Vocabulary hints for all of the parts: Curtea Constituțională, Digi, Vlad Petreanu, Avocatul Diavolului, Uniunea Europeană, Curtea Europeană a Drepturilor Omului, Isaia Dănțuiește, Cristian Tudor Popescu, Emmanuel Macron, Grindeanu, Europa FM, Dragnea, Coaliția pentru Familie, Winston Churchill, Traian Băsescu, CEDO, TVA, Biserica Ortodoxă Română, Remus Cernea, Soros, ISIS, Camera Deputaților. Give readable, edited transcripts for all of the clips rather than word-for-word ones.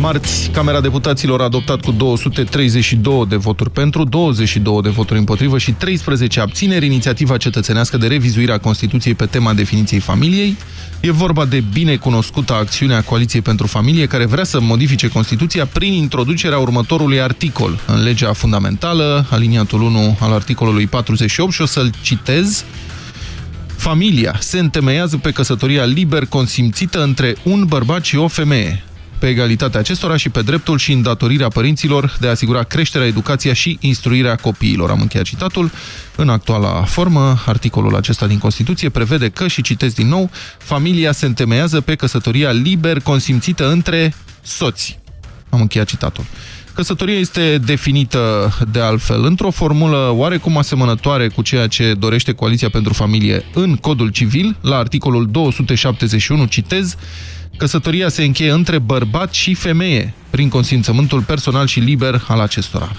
Marți, Camera Deputaților a adoptat cu 232 de voturi pentru, 22 de voturi împotrivă și 13 abțineri inițiativa cetățenească de revizuire a Constituției pe tema definiției familiei. E vorba de binecunoscuta acțiune a Coaliției pentru Familie, care vrea să modifice Constituția prin introducerea următorului articol în legea fundamentală, aliniatul 1 al articolului 48, și o să-l citez. Familia se întemeiază pe căsătoria liber consimțită între un bărbat și o femeie, pe egalitatea acestora și pe dreptul și îndatorirea părinților de a asigura creșterea, educația și instruirea copiilor. Am încheiat citatul. În actuala formă, articolul acesta din Constituție prevede că, și citesc din nou, familia se întemeiază pe căsătoria liber consimțită între soți. Am încheiat citatul. Căsătoria este definită, de altfel, într-o formulă oarecum asemănătoare cu ceea ce dorește Coaliția pentru Familie în Codul Civil, la articolul 271, citez, căsătoria se încheie între bărbat și femeie, prin consimțământul personal și liber al acestora.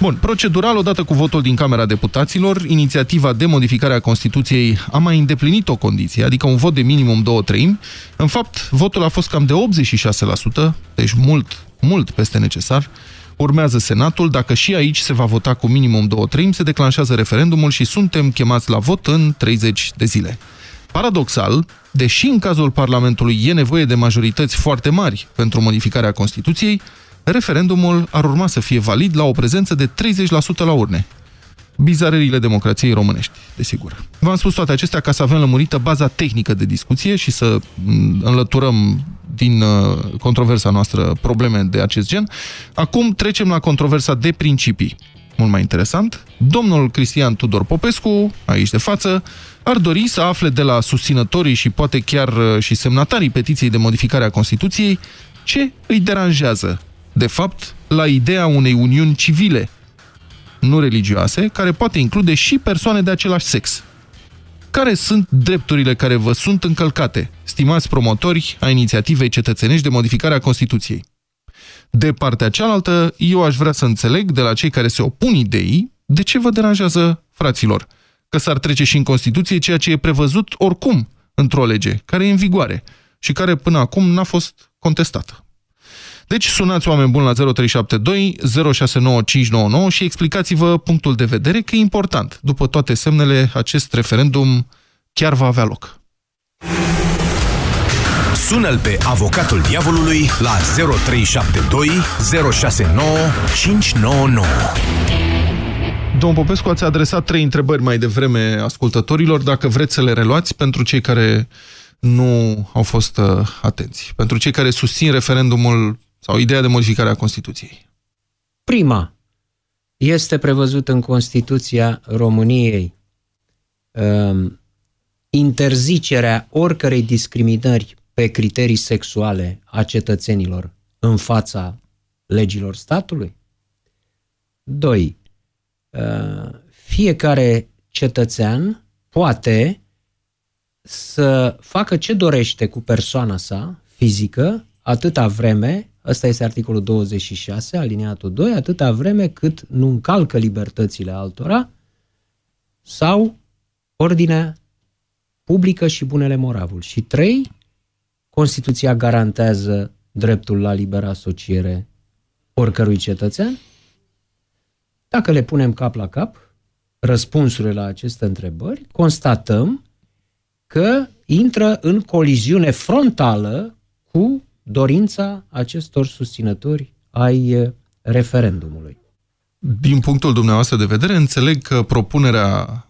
Bun, procedural, odată cu votul din Camera Deputaților, inițiativa de modificare a Constituției a mai îndeplinit o condiție, adică un vot de minimum 2/3. În fapt, votul a fost cam de 86%, deci mult peste necesar. Urmează Senatul, dacă și aici se va vota cu minimum 2/3, se declanșează referendumul și suntem chemați la vot în 30 de zile. Paradoxal, deși în cazul Parlamentului e nevoie de majorități foarte mari pentru modificarea Constituției, referendumul ar urma să fie valid la o prezență de 30% la urne. Bizareriile democrației românești, desigur. V-am spus toate acestea ca să avem lămurită baza tehnică de discuție și să înlăturăm din controversa noastră probleme de acest gen. Acum trecem la controversa de principii. Mult mai interesant, domnul Cristian Tudor Popescu, aici de față, ar dori să afle de la susținătorii și poate chiar și semnatarii petiției de modificare a Constituției ce îi deranjează, de fapt, la ideea unei uniuni civile, nu religioase, care poate include și persoane de același sex. Care sunt drepturile care vă sunt încălcate, stimați promotori a inițiativei cetățenești de modificare a Constituției? De partea cealaltă, eu aș vrea să înțeleg de la cei care se opun ideii de ce vă deranjează, fraților, că s-ar trece și în Constituție ceea ce e prevăzut oricum într-o lege care e în vigoare și care până acum n-a fost contestată. Deci sunați, oameni buni, la 0372 069599 și explicați-vă punctul de vedere, că e important. După toate semnele, acest referendum chiar va avea loc. Sună-l pe Avocatul Diavolului la 0372 069 599. Domnul Popescu, ați adresat 3 întrebări mai devreme ascultătorilor, dacă vreți să le reluați pentru cei care nu au fost atenți, pentru cei care susțin referendumul sau ideea de modificare a Constituției. Prima, este prevăzut în Constituția României interzicerea oricărei discriminări pe criterii sexuale a cetățenilor în fața legilor statului? 2. Fiecare cetățean poate să facă ce dorește cu persoana sa fizică atâta vreme, ăsta este articolul 26, alineatul 2, atâta vreme cât nu încalcă libertățile altora sau ordinea publică și bunele moravul. Și 3. Constituția garantează dreptul la liberă asociere oricărui cetățean? Dacă le punem cap la cap, răspunsurile la aceste întrebări, constatăm că intră în coliziune frontală cu dorința acestor susținători ai referendumului. Din punctul dumneavoastră de vedere, înțeleg că propunerea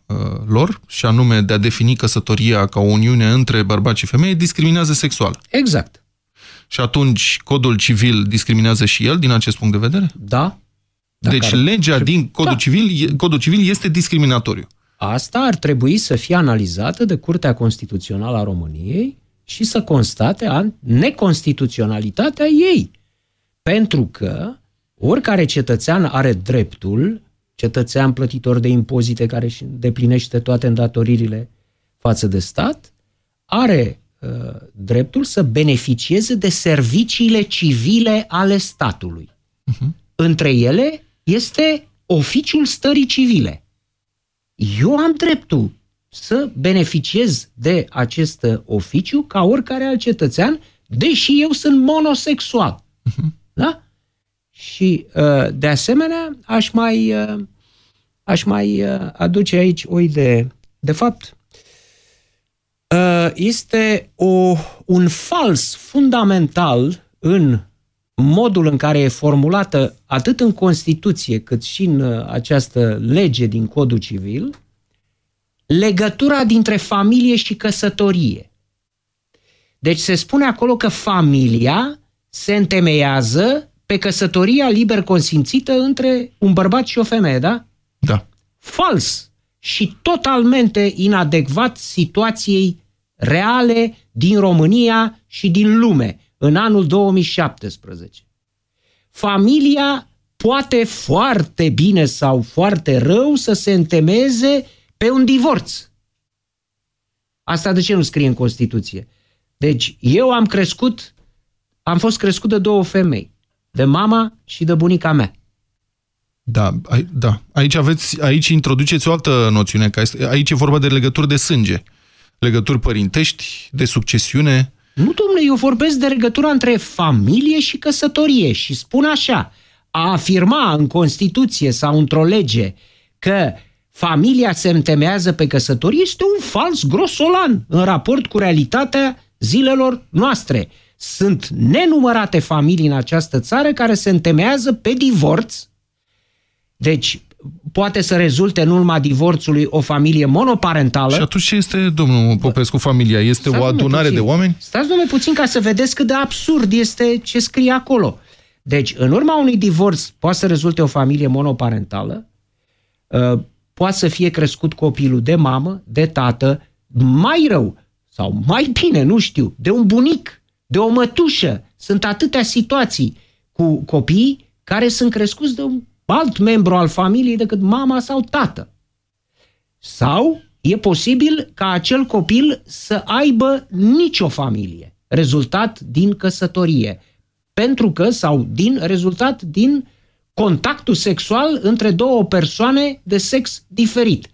lor, și anume de a defini căsătoria ca o uniune între bărbați și femeie, discriminează sexual. Exact. Și atunci Codul Civil discriminează și el din acest punct de vedere? Da. Deci legea din Codul Civil este discriminatoriu. Asta ar trebui să fie analizată de Curtea Constituțională a României și să constate neconstituționalitatea ei. Pentru că oricare cetățean are dreptul, cetățean plătitor de impozite care își îndeplinește toate îndatoririle față de stat, are dreptul să beneficieze de serviciile civile ale statului. Între ele este oficiul stării civile. Eu am dreptul să beneficiez de acest oficiu ca oricare alt cetățean, deși eu sunt monosexual. Da? Și, de asemenea, aș mai aduce aici o idee. De fapt, este un fals fundamental în modul în care e formulată atât în Constituție cât și în această lege din Codul Civil, legătura dintre familie și căsătorie. Deci se spune acolo că familia se întemeiază pe căsătoria liber consimțită între un bărbat și o femeie, da? Da. Fals și totalmente inadecvat situației reale din România și din lume în anul 2017. Familia poate foarte bine sau foarte rău să se întemeieze pe un divorț. Asta de ce nu scrie în Constituție? Deci eu am fost crescut de două femei, de mama și de bunica mea. Da, da. Aici introduceți o altă noțiune, că aici e vorba de legături de sânge, legături părintești, de succesiune. Nu, domnule, eu vorbesc de legătura între familie și căsătorie și spun așa, a afirma în Constituție sau într-o lege că familia se întemeiază pe căsătorie este un fals grosolan în raport cu realitatea zilelor noastre. Sunt nenumărate familii în această țară care se întemeiază pe divorț. Deci, poate să rezulte în urma divorțului o familie monoparentală. Și atunci ce este, domnul Popescu, familia? Este o adunare de oameni? Stați, domnule, puțin ca să vedeți cât de absurd este ce scrie acolo. Deci, în urma unui divorț poate să rezulte o familie monoparentală, poate să fie crescut copilul de mamă, de tată, mai rău sau mai bine, nu știu, de un bunic, de o mătușă. Sunt atâtea situații cu copii care sunt crescuți de un alt membru al familiei decât mama sau tată. Sau e posibil ca acel copil să aibă nicio familie, rezultat din căsătorie, rezultat din contactul sexual între două persoane de sex diferit.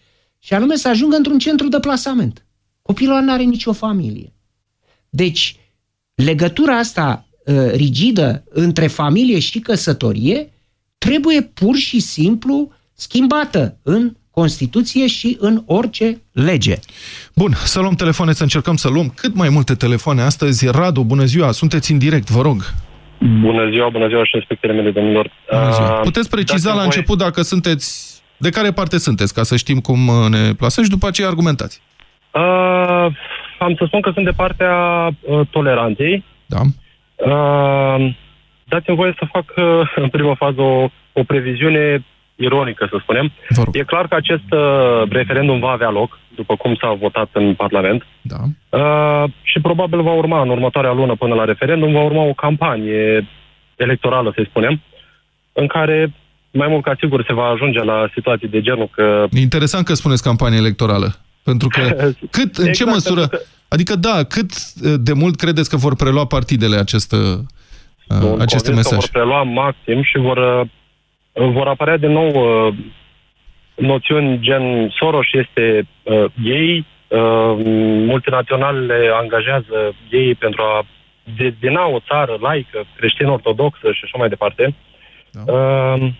Și anume să ajungă într-un centru de plasament. Copilul nu are nicio familie. Deci, legătura asta rigidă între familie și căsătorie trebuie pur și simplu schimbată în Constituție și în orice lege. Bun, să luăm telefoane, să încercăm să luăm cât mai multe telefoane astăzi. Radu, bună ziua, sunteți în direct, vă rog. Bună ziua și respectele mele, domnilor. Puteți preciza la început dacă sunteți... De care parte sunteți, ca să știm cum ne plasăm și după aceea argumentați. Am să spun că sunt de partea toleranței. Da. Dați-mi voie să fac în prima fază o previziune ironică, să spunem. E clar că acest referendum va avea loc, după cum s-a votat în Parlament. Da. Și probabil va urma, în următoarea lună până la referendum, va urma o campanie electorală, să spunem, în care, mai mult ca sigur, se va ajunge la situații de genul că... E interesant că spuneți campanie electorală. Pentru că, în ce măsură... Adică, da, cât de mult credeți că vor prelua partidele aceste mesaje? Vor prelua maxim și vor apărea din nou noțiuni gen Soros este ei, multinaționalele angajează ei pentru a dezbina o țară laică, creștin-ortodoxă și așa mai departe. Da.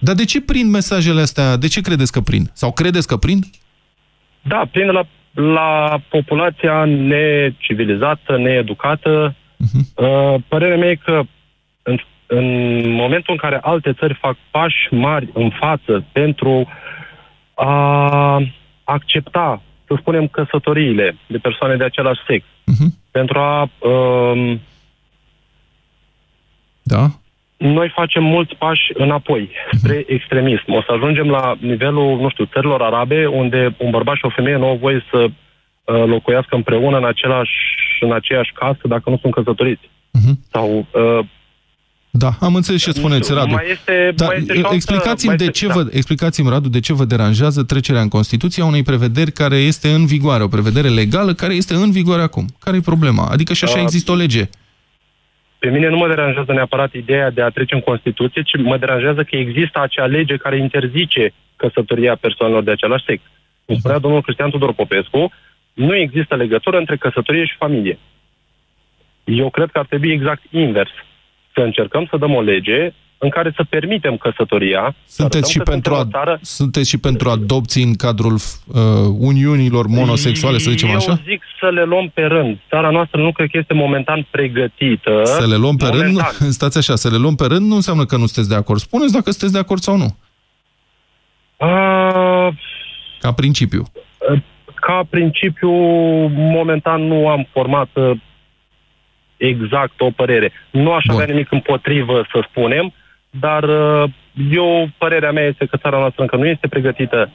Dar de ce prind mesajele astea? De ce credeți că prind? Sau credeți că prind? Da, prind la populația necivilizată, needucată. Părerea mea e că în momentul în care alte țări fac pași mari în față pentru a accepta, să spunem, căsătoriile de persoane de același sex, pentru a... Da. Noi facem mulți pași înapoi spre extremism. O să ajungem la nivelul, nu știu, țărilor arabe, unde un bărbat și o femeie nu au voie să locuiască împreună în aceeași casă dacă nu sunt căsătoriți. Sau... Da, am înțeles ce spuneți, Radu. Explicați-mi, Radu, de ce vă deranjează trecerea în Constituție a unei prevederi care este în vigoare, o prevedere legală care este în vigoare acum. Care e problema? Adică și așa există o lege. Pe mine nu mă deranjează neapărat ideea de a trece în Constituție, ci mă deranjează că există acea lege care interzice căsătoria persoanelor de același sex. Îmi spunea domnul Cristian Tudor Popescu, nu există legătură între căsătorie și familie. Eu cred că ar trebui exact invers. Să încercăm să dăm o lege în care să permitem căsătoria. Sunteți și pentru adopții în cadrul uniunilor monosexuale, să zicem așa? Eu zic să le luăm pe rând. Țara noastră nu cred că este momentan pregătită. Să le luăm pe rând? Stați așa, să le luăm pe rând nu înseamnă că nu sunteți de acord. Spuneți dacă sunteți de acord sau nu. Ca principiu. Ca principiu, momentan nu am format exact o părere. Nu aș avea nimic împotrivă, să spunem, dar eu, părerea mea este că țara noastră încă nu este pregătită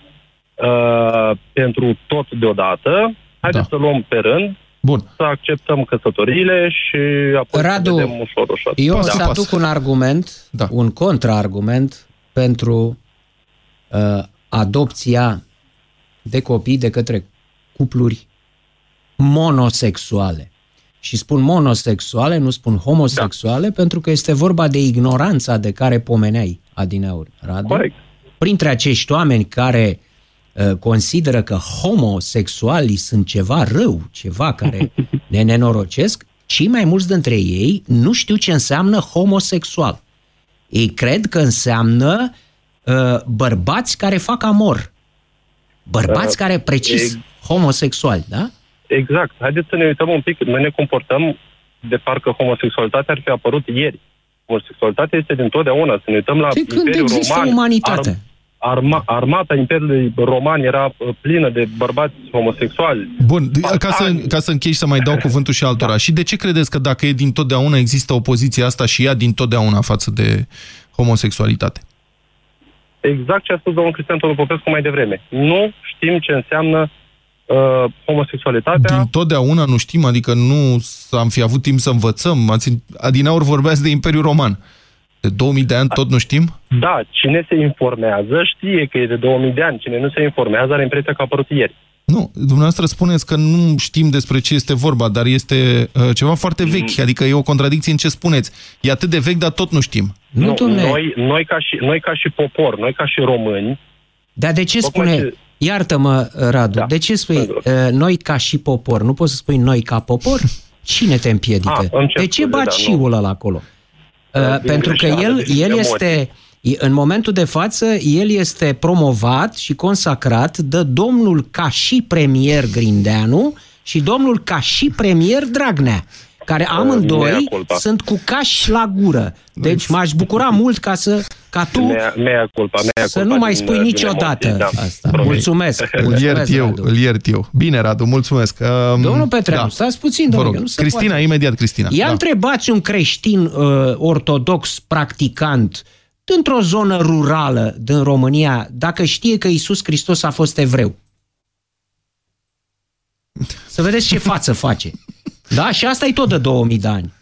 pentru tot deodată. Haideți să luăm pe rând, să acceptăm căsătoriile și apoi Radu, vedem ușor, ușor. Eu să aduc un argument, un contraargument pentru adopția de copii de către cupluri monosexuale. Și spun monosexuale, nu spun homosexuale, pentru că este vorba de ignoranța de care pomeneai adineauri, Radu. Corect. Printre acești oameni care consideră că homosexualii sunt ceva rău, ceva care ne nenorocesc, cei mai mulți dintre ei nu știu ce înseamnă homosexual. Ei cred că înseamnă bărbați care fac amor. Bărbați care, precis, homosexuali, da? Exact. Haideți să ne uităm un pic. Noi ne comportăm de parcă homosexualitatea ar fi apărut ieri. Homosexualitatea este dintotdeauna. Să ne uităm la Imperiul Roman. Armata Imperiului Roman era plină de bărbați homosexuali. Bun. Ca să închei, să mai dau cuvântul și altora. Și de ce credeți că dacă e dintotdeauna există opoziția asta și ea dintotdeauna față de homosexualitate? Exact ce a spus domnul Cristian Tudor Popescu mai devreme. Nu știm ce înseamnă homosexualitatea. Dintotdeauna nu știm, adică nu am fi avut timp să învățăm. Adineauri vorbeați de Imperiul Roman. De 2000 de ani tot nu știm? Da, cine se informează știe că e de 2000 de ani. Cine nu se informează are impresia că a apărut ieri. Nu, dumneavoastră spuneți că nu știm despre ce este vorba, dar este ceva foarte vechi, adică e o contradicție în ce spuneți. E atât de vechi, dar tot nu știm. Nu, noi ca și popor, noi ca și români... Dar de ce spune... Iartă-mă, Radu, de ce spui noi ca și popor? Nu poți să spui noi ca popor? Cine te împiedică? De ce baci ăla acolo? Pentru că el este... În momentul de față, el este promovat și consacrat de domnul ca și premier Grindeanu și domnul ca și premier Dragnea, care amândoi sunt cu cași la gură. Deci m-aș bucura mult ca tu să nu mai spui niciodată asta. Mulțumesc. Îl iert eu. Bine, Radu, mulțumesc. Domnul Petreanu, stați puțin, domnule. Cristina, imediat Cristina. Ia întrebați un creștin ortodox practicant într-o zonă rurală din România, dacă știe că Iisus Hristos a fost evreu. Să vedeți ce față face. Da? Și asta e tot de 2000 de ani.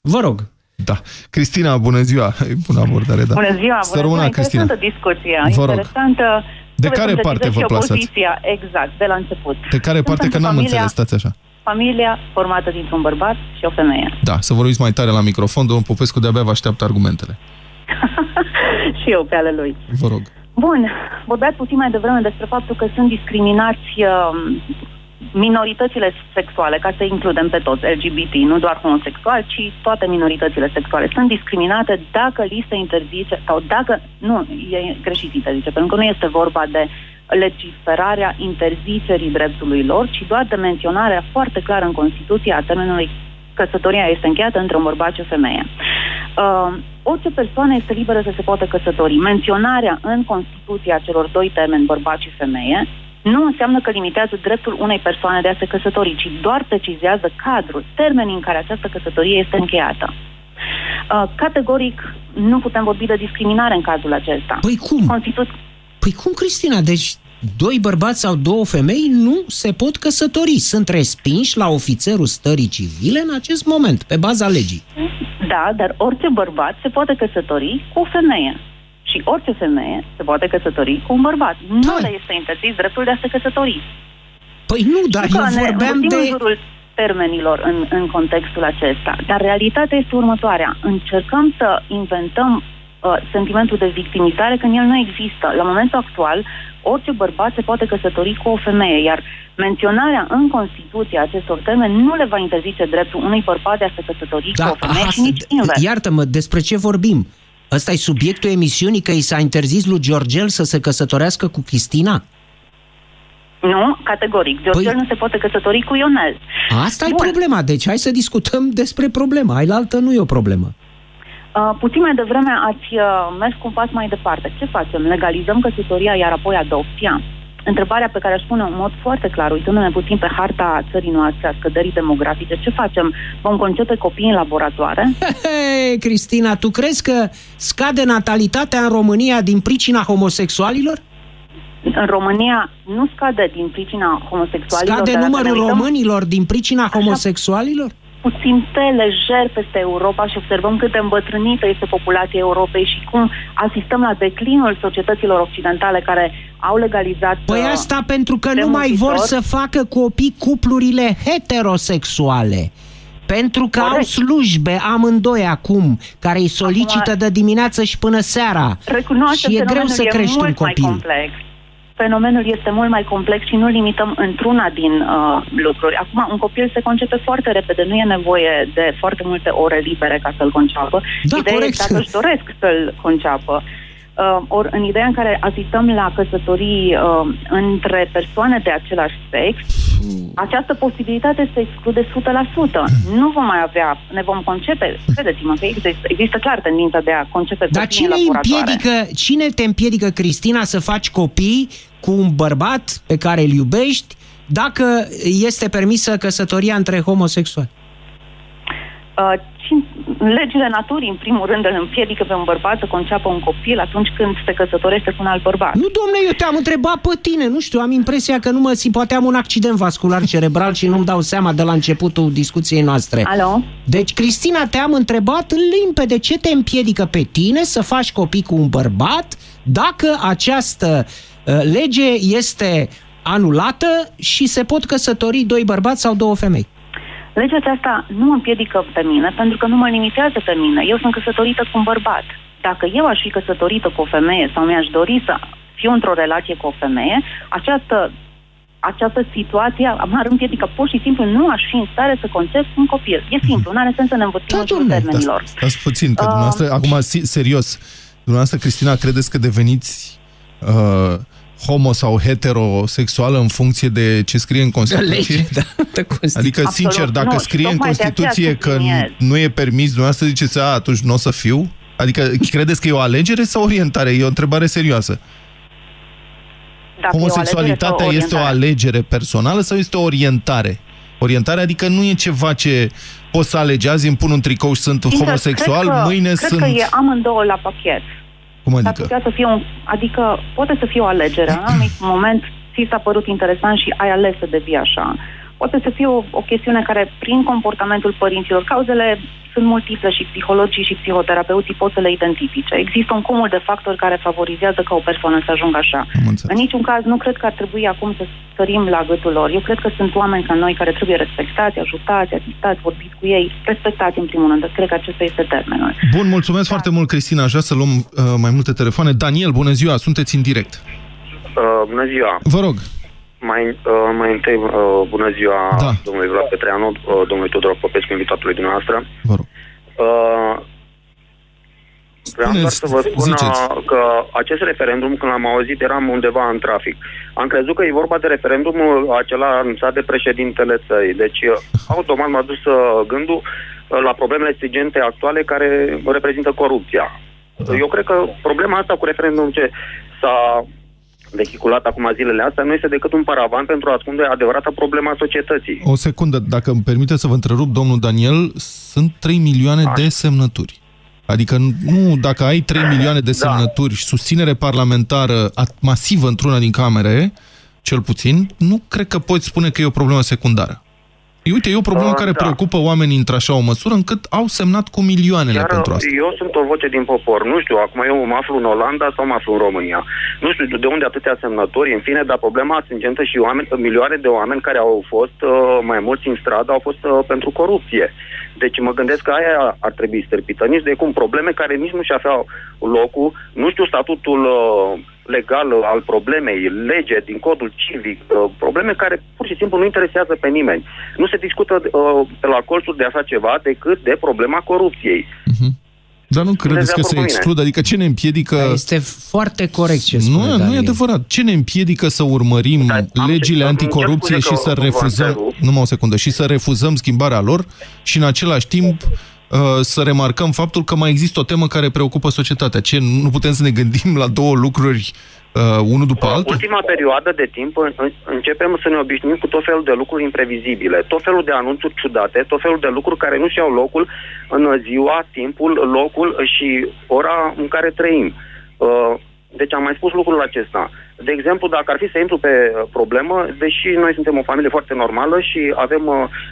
Vă rog. Da. Cristina, bună ziua. Bună abordare, da. Bună ziua. Bună, Cristina. Interesantă discuția. Vă rog. Interesantă. De care parte vă plasați? Poziția. Exact, de la început. De care parte, că n-am înțeles, stați așa. Familia formată dintr-un bărbat și o femeie. Da, să vorbiți mai tare la microfon, domnul Popescu de-abia vă așteaptă argumentele. Și eu pe ale lui. Vă rog. Bun, vorbeați puțin mai devreme despre faptul că sunt discriminați minoritățile sexuale, ca să includem pe toți LGBT, nu doar homosexual, ci toate minoritățile sexuale sunt discriminate dacă li se interzice sau dacă... Nu, e greșit interzice, pentru că nu este vorba de legiferarea interzicerii dreptului lor, ci doar de menționarea foarte clară în Constituție a termenului căsătoria este încheiată între un bărbat și o femeie. Orice persoană este liberă să se poată căsători. Menționarea în Constituția celor doi termeni, bărbat și femeie, nu înseamnă că limitează dreptul unei persoane de a se căsători, ci doar precizează cadrul, termenii în care această căsătorie este încheiată. Categoric, nu putem vorbi de discriminare în cazul acesta. Păi cum? Păi cum, Cristina? Deci doi bărbați sau două femei nu se pot căsători. Sunt respinși la ofițerul stării civile în acest moment, pe baza legii. Da, dar orice bărbat se poate căsători cu o femeie. Și orice femeie se poate căsători cu un bărbat. Nu le este interzis dreptul de a se căsători. Păi nu, dar eu vorbeam de... termenilor în contextul acesta. Dar realitatea este următoarea. Încercăm să inventăm sentimentul de victimizare când el nu există. La momentul actual, orice bărbat se poate căsători cu o femeie, iar menționarea în Constituție acestor termeni nu le va interzice dreptul unui bărbat de a se căsători cu o femeie și nici invers. Iartă-mă, despre ce vorbim? Ăsta e subiectul emisiunii, că i s-a interzis lui Georgel să se căsătorească cu Cristina? Nu, categoric. Georgel nu se poate căsători cu Ionel. Asta e problema, deci hai să discutăm despre problema. Ailaltă nu e o problemă. Puțin mai devreme ați mers cu un pas mai departe. Ce facem? Legalizăm căsătoria, iar apoi adopția? Întrebarea pe care aș pune în mod foarte clar, uitându-ne puțin pe harta țării noastre, a scăderii demografice, ce facem? Vom concepe copii în laboratoare? Cristina, tu crezi că scade natalitatea în România din pricina homosexualilor? În România nu scade din pricina homosexualilor. Scade numărul românilor din pricina homosexualilor? Puțin pe lejer peste Europa și observăm cât de îmbătrânită este populația Europei și cum asistăm la declinul societăților occidentale care au legalizat... Păi asta pentru că nu mai vor să facă copii cuplurile heterosexuale. Pentru că au slujbe amândoi acum, care îi solicită de dimineață și până seara. Și e greu să crești un copil. Fenomenul este mult mai complex și nu limităm într-una din lucruri. Acum, un copil se concepe foarte repede, nu e nevoie de foarte multe ore libere ca să-l conceapă. Da, ideea este dacă își doresc să-l conceapă. Ori, în ideea în care asistăm la căsătorii între persoane de același sex, această posibilitate se exclude 100%. Nu vom mai avea, ne vom concepe, credeți-mă că există clar tendința de a concepe copii. Dar cine te împiedică, Cristina, să faci copii cu un bărbat pe care îl iubești dacă este permisă căsătoria între homosexuali? Legile naturii, în primul rând, îl împiedică pe un bărbat să conceapă un copil atunci când se căsătorește cu un alt bărbat. Nu, domne, eu te-am întrebat pe tine, nu știu, am impresia că poate am un accident vascular cerebral și nu-mi dau seama de la începutul discuției noastre. Alo? Deci, Cristina, te-am întrebat în limpede ce te împiedică pe tine să faci copii cu un bărbat dacă această lege este anulată și se pot căsători doi bărbați sau două femei. Legea aceasta nu mă împiedică pe mine, pentru că nu mă limitează pe mine. Eu sunt căsătorită cu un bărbat. Dacă eu aș fi căsătorită cu o femeie sau mi-aș dori să fiu într-o relație cu o femeie, această situație m-ar împiedica. Pur și simplu nu aș fi în stare să concep un copil. E simplu, nu are sens să ne învățăm în termenilor. Stați puțin, că dumneavoastră, acum serios, dumneavoastră, Cristina, credeți că deveniți... homo sau heterosexuală în funcție de ce scrie în Constituție? Lege, da, Constituție. Adică, absolut, sincer, dacă scrie în Constituție că nu e permis, dumneavoastră ziceți, atunci nu o să fiu? Adică, credeți că e o alegere sau orientare? E o întrebare serioasă. Dacă homosexualitatea este o alegere personală sau este o orientare? Orientare, adică nu e ceva ce poți să alegi. Azi îmi pun un tricou și sunt homosexual, mâine sunt... Cred că e amândouă la pachet. Cum adică? Adică poate să fie o alegere. În anumit moment ți s-a părut interesant și ai ales să devii așa. Poate să fie o chestiune care, prin comportamentul părinților, cauzele sunt multiple și psihologii și psihoterapeuții pot să le identifice. Există un cumul de factori care favorizează ca o persoană să ajungă așa. În niciun caz nu cred că ar trebui acum să sărim la gâtul lor. Eu cred că sunt oameni ca noi care trebuie respectați, ajutați, asistați, vorbiți cu ei, respectați în primul rând. Cred că acesta este termenul. Bun, mulțumesc foarte mult, Cristina. Aș vrea să luăm mai multe telefoane. Daniel, bună ziua, sunteți în direct. Bună ziua. Vă rog. Mai întâi, bună ziua, da, domnului Vlad Petreanu, domnului Tudor Popescu, invitatului dumneavoastră. Vă rog. Vreau să vă spun că acest referendum, când l-am auzit, eram undeva în trafic. Am crezut că e vorba de referendumul acela anunțat de președintele țării. Deci, automat m-a dus gândul la problemele stringente actuale care reprezintă corupția. Da. Eu cred că problema asta cu referendumul ce s-a... vehiculat acum zilele astea, nu este decât un paravan pentru a ascunde adevărata problema societății. O secundă, dacă îmi permite să vă întrerup, domnul Daniel, sunt 3 milioane de semnături. Adică nu, dacă ai 3 milioane de semnături și susținere parlamentară masivă într-una din camere, cel puțin, nu cred că poți spune că e o problemă secundară. Uite, e o problemă care preocupă oamenii într-așa o măsură încât au semnat cu milioanele pentru asta. Eu sunt o voce din popor. Nu știu, acum eu mă aflu în Olanda sau mă aflu în România. Nu știu de unde atâtea semnători, în fine, dar problema stringentă și oameni, milioane de oameni care au fost mai mulți în stradă, au fost pentru corupție. Deci mă gândesc că aia ar trebui stârpită. Nici de cum probleme care nici nu-și aveau locul, nu știu statutul legal al problemei, lege din codul civic, probleme care pur și simplu nu interesează pe nimeni. Nu se discută pe la colțuri de așa ceva decât de problema corupției. Dar nu credeți că se exclud? Adică ce ne împiedică... Dar este foarte corect ce spune. Nu e adevărat. Ce ne împiedică să urmărim legile anticorupție și să refuzăm... Numai o secundă. Și să refuzăm schimbarea lor și în același timp să remarcăm faptul că mai există o temă care preocupă societatea. Ce, nu putem să ne gândim la două lucruri unul după altul? Ultima perioadă de timp începem să ne obișnuim cu tot felul de lucruri imprevizibile, tot felul de anunțuri ciudate, tot felul de lucruri care nu și-au locul în ziua, timpul, locul și ora în care trăim. Deci am mai spus lucrul acesta. De exemplu, dacă ar fi să intru pe problemă, deși noi suntem o familie foarte normală și avem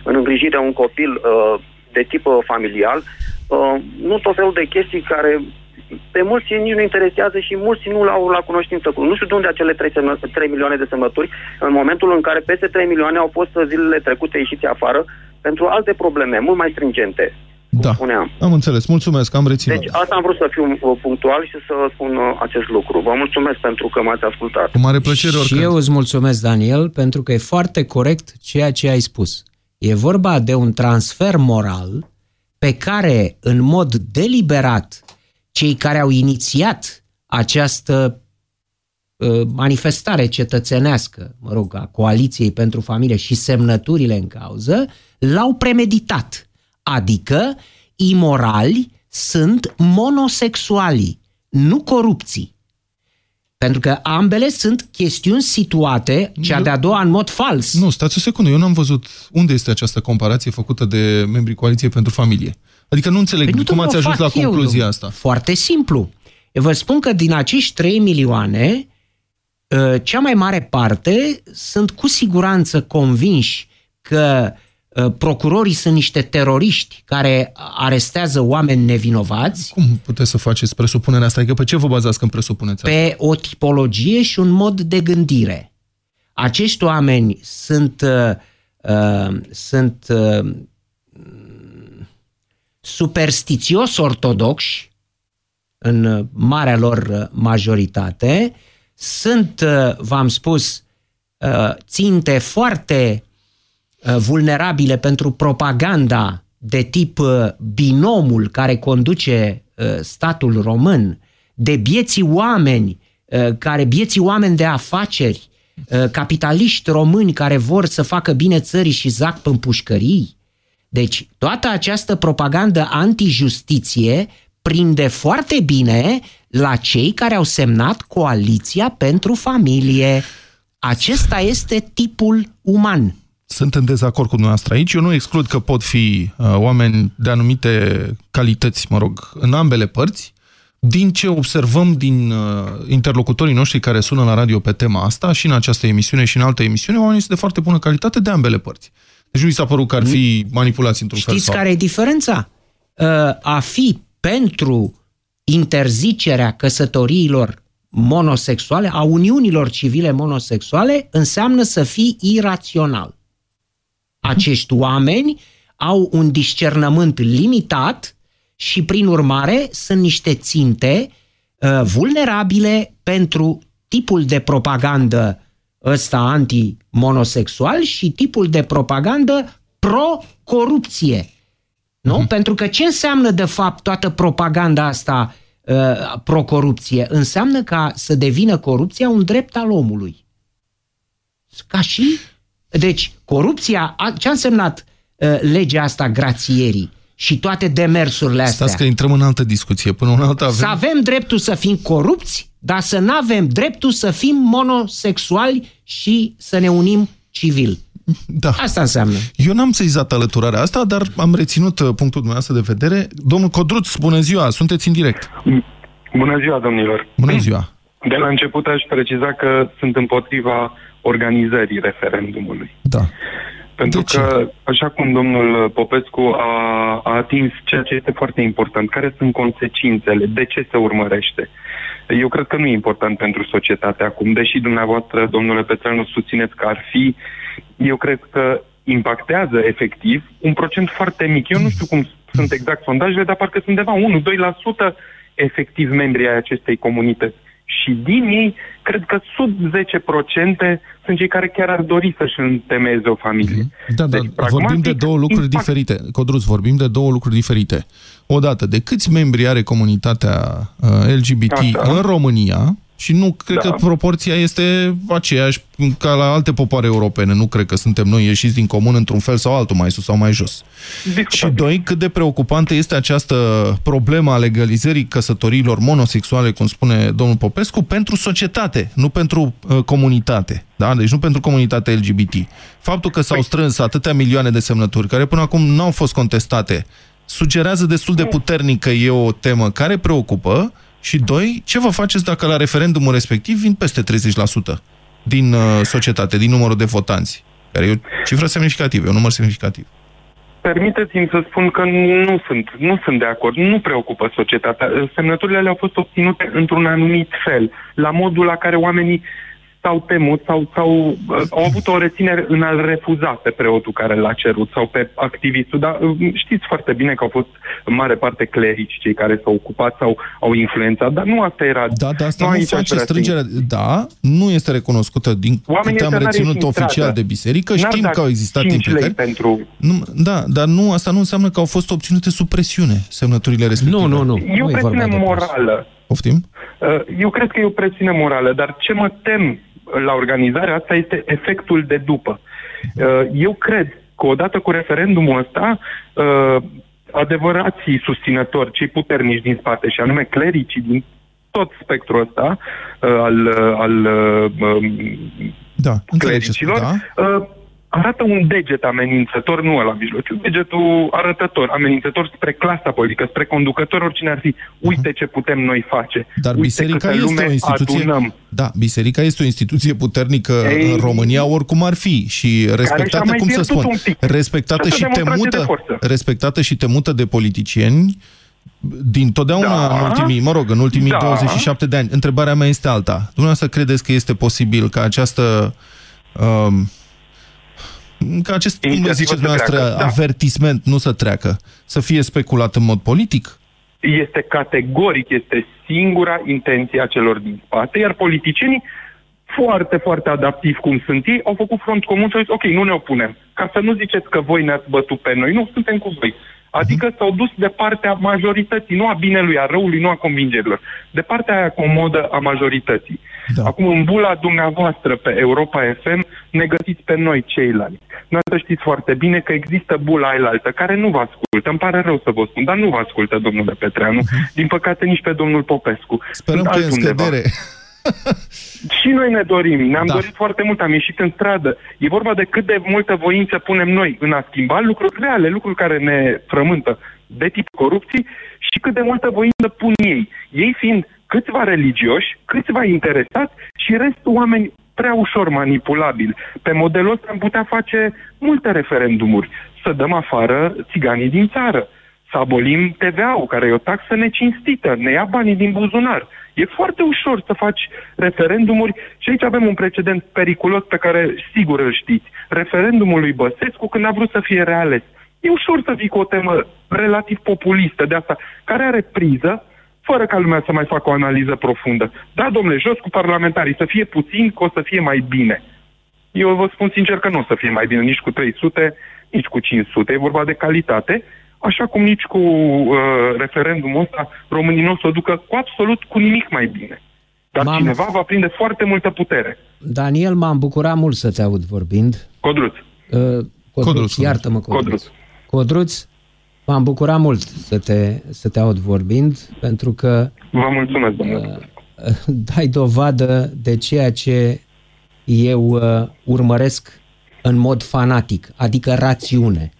în îngrijire un copil de tip familial, nu tot felul de chestii care pe mulți nici nu interesează și mulți nu l-au la cunoștință. Nu știu de unde acele 3 milioane de semnături în momentul în care peste 3 milioane au fost zilele trecute ieșiți afară pentru alte probleme mult mai stringente. Da, am înțeles. Mulțumesc, am reținut. Deci asta am vrut să fiu punctual și să spun acest lucru. Vă mulțumesc pentru că m-ați ascultat. Cu mare plăcere oricând. Și eu îți mulțumesc, Daniel, pentru că e foarte corect ceea ce ai spus. E vorba de un transfer moral pe care, în mod deliberat, cei care au inițiat această manifestare cetățenească, mă rog, a Coaliției pentru Familie și semnăturile în cauză, l-au premeditat. Adică, imorali sunt monosexualii, nu corupții. Pentru că ambele sunt chestiuni situate, cea de-a doua, în mod fals. Nu, stați o secundă, eu n-am văzut unde este această comparație făcută de membrii Coaliției pentru Familie. Adică nu înțeleg cum ați ajuns la concluzia asta. Foarte simplu. Eu vă spun că din acești 3 milioane, cea mai mare parte sunt cu siguranță convinși că procurorii sunt niște teroriști care arestează oameni nevinovați. Cum puteți să faceți presupunerea asta? Adică pe ce vă bazați când presupuneți asta? Pe o tipologie și un mod de gândire. Acești oameni sunt superstițios ortodoxi în marea lor majoritate, sunt, v-am spus, ținte foarte vulnerabile pentru propaganda de tip binomul care conduce statul român, de bieții oameni, de afaceri, capitaliști români care vor să facă bine țării și zac până pușcării. Deci toată această propagandă antijustiție prinde foarte bine la cei care au semnat Coaliția pentru Familie. Acesta este tipul uman. Sunt în dezacord cu dumneavoastră aici. Eu nu exclud că pot fi oameni de anumite calități, mă rog, în ambele părți. Din ce observăm din interlocutorii noștri care sună la radio pe tema asta, și în această emisiune și în altă emisiune, oamenii sunt de foarte bună calitate de ambele părți. Deci nu i s-a părut că ar fi manipulați într-un fel. Știți care e diferența? A fi pentru interzicerea căsătoriilor monosexuale, a uniunilor civile monosexuale, înseamnă să fii irațional. Acești oameni au un discernământ limitat și, prin urmare, sunt niște ținte vulnerabile pentru tipul de propagandă ăsta anti-monosexual și tipul de propagandă pro-corupție. Nu? Pentru că ce înseamnă, de fapt, toată propaganda asta pro-corupție? Înseamnă ca să devină corupția un drept al omului. Ca și... Deci, corupția, ce a însemnat legea asta grațierii și toate demersurile astea? Stați că intrăm în altă discuție, până în alta avem... Să avem dreptul să fim corupți, dar să nu avem dreptul să fim monosexuali și să ne unim civil. Da. Asta înseamnă. Eu n-am sezat alăturarea asta, dar am reținut punctul dumneavoastră de vedere. Domnul Codruț, bună ziua, sunteți în direct. Bună ziua, domnilor. Bună ziua. De la început aș preciza că sunt împotriva organizării referendumului. Da. Pentru că, așa cum domnul Popescu a atins ceea ce este foarte important, care sunt consecințele, de ce se urmărește? Eu cred că nu e important pentru societate acum, deși dumneavoastră, domnule Petreanu, susțineți că ar fi, eu cred că impactează efectiv un procent foarte mic. Eu nu știu cum sunt exact sondajele, dar parcă sunt undeva 1-2% efectiv membri ai acestei comunități. Și din ei, cred că sub 10% sunt cei care chiar ar dori să-și întemeieze o familie. Da, deci, dar vorbim de două lucruri diferite. Codruț, vorbim de două lucruri diferite. Odată, de câți membri are comunitatea LGBT în România, și nu cred că proporția este aceeași ca la alte popoare europene. Nu cred că suntem noi ieșiți din comun într-un fel sau altul, mai sus sau mai jos. Și doi, cât de preocupantă este această problemă a legalizării căsătoriilor monosexuale, cum spune domnul Popescu, pentru societate, nu pentru comunitate. Da? Deci nu pentru comunitatea LGBT. Faptul că s-au strâns atâtea milioane de semnături, care până acum nu au fost contestate, sugerează destul de puternic că e o temă care preocupă. Și doi, ce vă faceți dacă la referendumul respectiv vin peste 30% din societate, din numărul de votanți? Care e o cifră semnificativă, e un număr semnificativ. Permiteți-mi să spun că nu sunt de acord, nu preocupă societatea. Semnăturile le-au fost obținute într-un anumit fel, la modul la care oamenii s-au temut sau au avut o reținere în a-l refuza pe preotul care l-a cerut sau pe activistul, dar știți foarte bine că au fost în mare parte clerici cei care s-au ocupat sau au influențat, dar nu asta era... Da, dar asta nu face strângerea... Da, nu este recunoscută din câte am reținut oficial de biserică, știm că au existat implicări. Pentru... Da, dar nu, asta nu înseamnă că au fost obținute sub presiune semnăturile respective. Nu. Eu presiune morală. Poftim? Eu cred că e o presiune morală, dar ce mă tem la organizarea asta este efectul de după. Eu cred că odată cu referendumul ăsta, adevărații susținători, cei puternici din spate, și anume clericii din tot spectrul ăsta al clericilor, arată un deget amenințător, nu ăla mijlociu, degetul arătător, amenințător spre clasa politică, spre conducător, oricine ar fi. Uite ce putem noi face. Dar biserica este o instituție... Adunăm. Da, biserica este o instituție puternică în România, oricum ar fi, și respectată, cum să spun, respectată și temută de politicieni din totdeauna în ultimii 27 de ani. Întrebarea mea este alta. Dumneavoastră credeți că este posibil ca această... Ca acest, cum ziceți noastră, avertisment nu să treacă, să fie speculat în mod politic? Este categoric, este singura intenție a celor din spate, iar politicienii, foarte, foarte adaptivi cum sunt ei, au făcut front comun și au zis, ok, nu ne opunem, ca să nu ziceți că voi ne-ați bătut pe noi, nu, suntem cu voi. Adică s-au dus de partea majorității, nu a binelui, a răului, nu a convingerilor, de partea aia comodă a majorității. Da. Acum, în bula dumneavoastră pe Europa FM, ne găsiți pe noi ceilalți. Noi să știți foarte bine că există bula ailaltă care nu vă ascultă. Îmi pare rău să vă spun, dar nu vă ascultă, domnule Petreanu. Din păcate, nici pe domnul Popescu. Sperăm că e în scădere. Și noi ne dorim, ne-am dorit foarte mult, am ieșit în stradă. E vorba de cât de multă voință punem noi în a schimba lucruri reale, lucruri care ne frământă de tip corupții, și cât de multă voință pun ei. Ei fiind câțiva religioși, câțiva interesați și restul oameni prea ușor manipulabil. Pe modelul ăsta am putea face multe referendumuri. Să dăm afară țiganii din țară, să abolim TVA-ul, care e o taxă necinstită, ne ia banii din buzunar. E foarte ușor să faci referendumuri și aici avem un precedent periculos pe care sigur îl știți. Referendumul lui Băsescu, când a vrut să fie reales. E ușor să vii cu o temă relativ populistă de asta, care are priză, fără ca lumea să mai facă o analiză profundă. Da, domnule, jos cu parlamentarii, să fie puțin, că o să fie mai bine. Eu vă spun sincer că nu o să fie mai bine, nici cu 300, nici cu 500. E vorba de calitate, așa cum nici cu referendumul ăsta românii nu o să o ducă cu absolut cu nimic mai bine. Dar cineva va prinde foarte multă putere. Daniel, m-am bucurat mult să-ți aud vorbind. Codruț, iartă-mă, Codruț. M-am bucurat mult să te aud vorbind, pentru că vă mulțumesc, domnule. Dai dovadă de ceea ce eu urmăresc în mod fanatic, adică rațiune.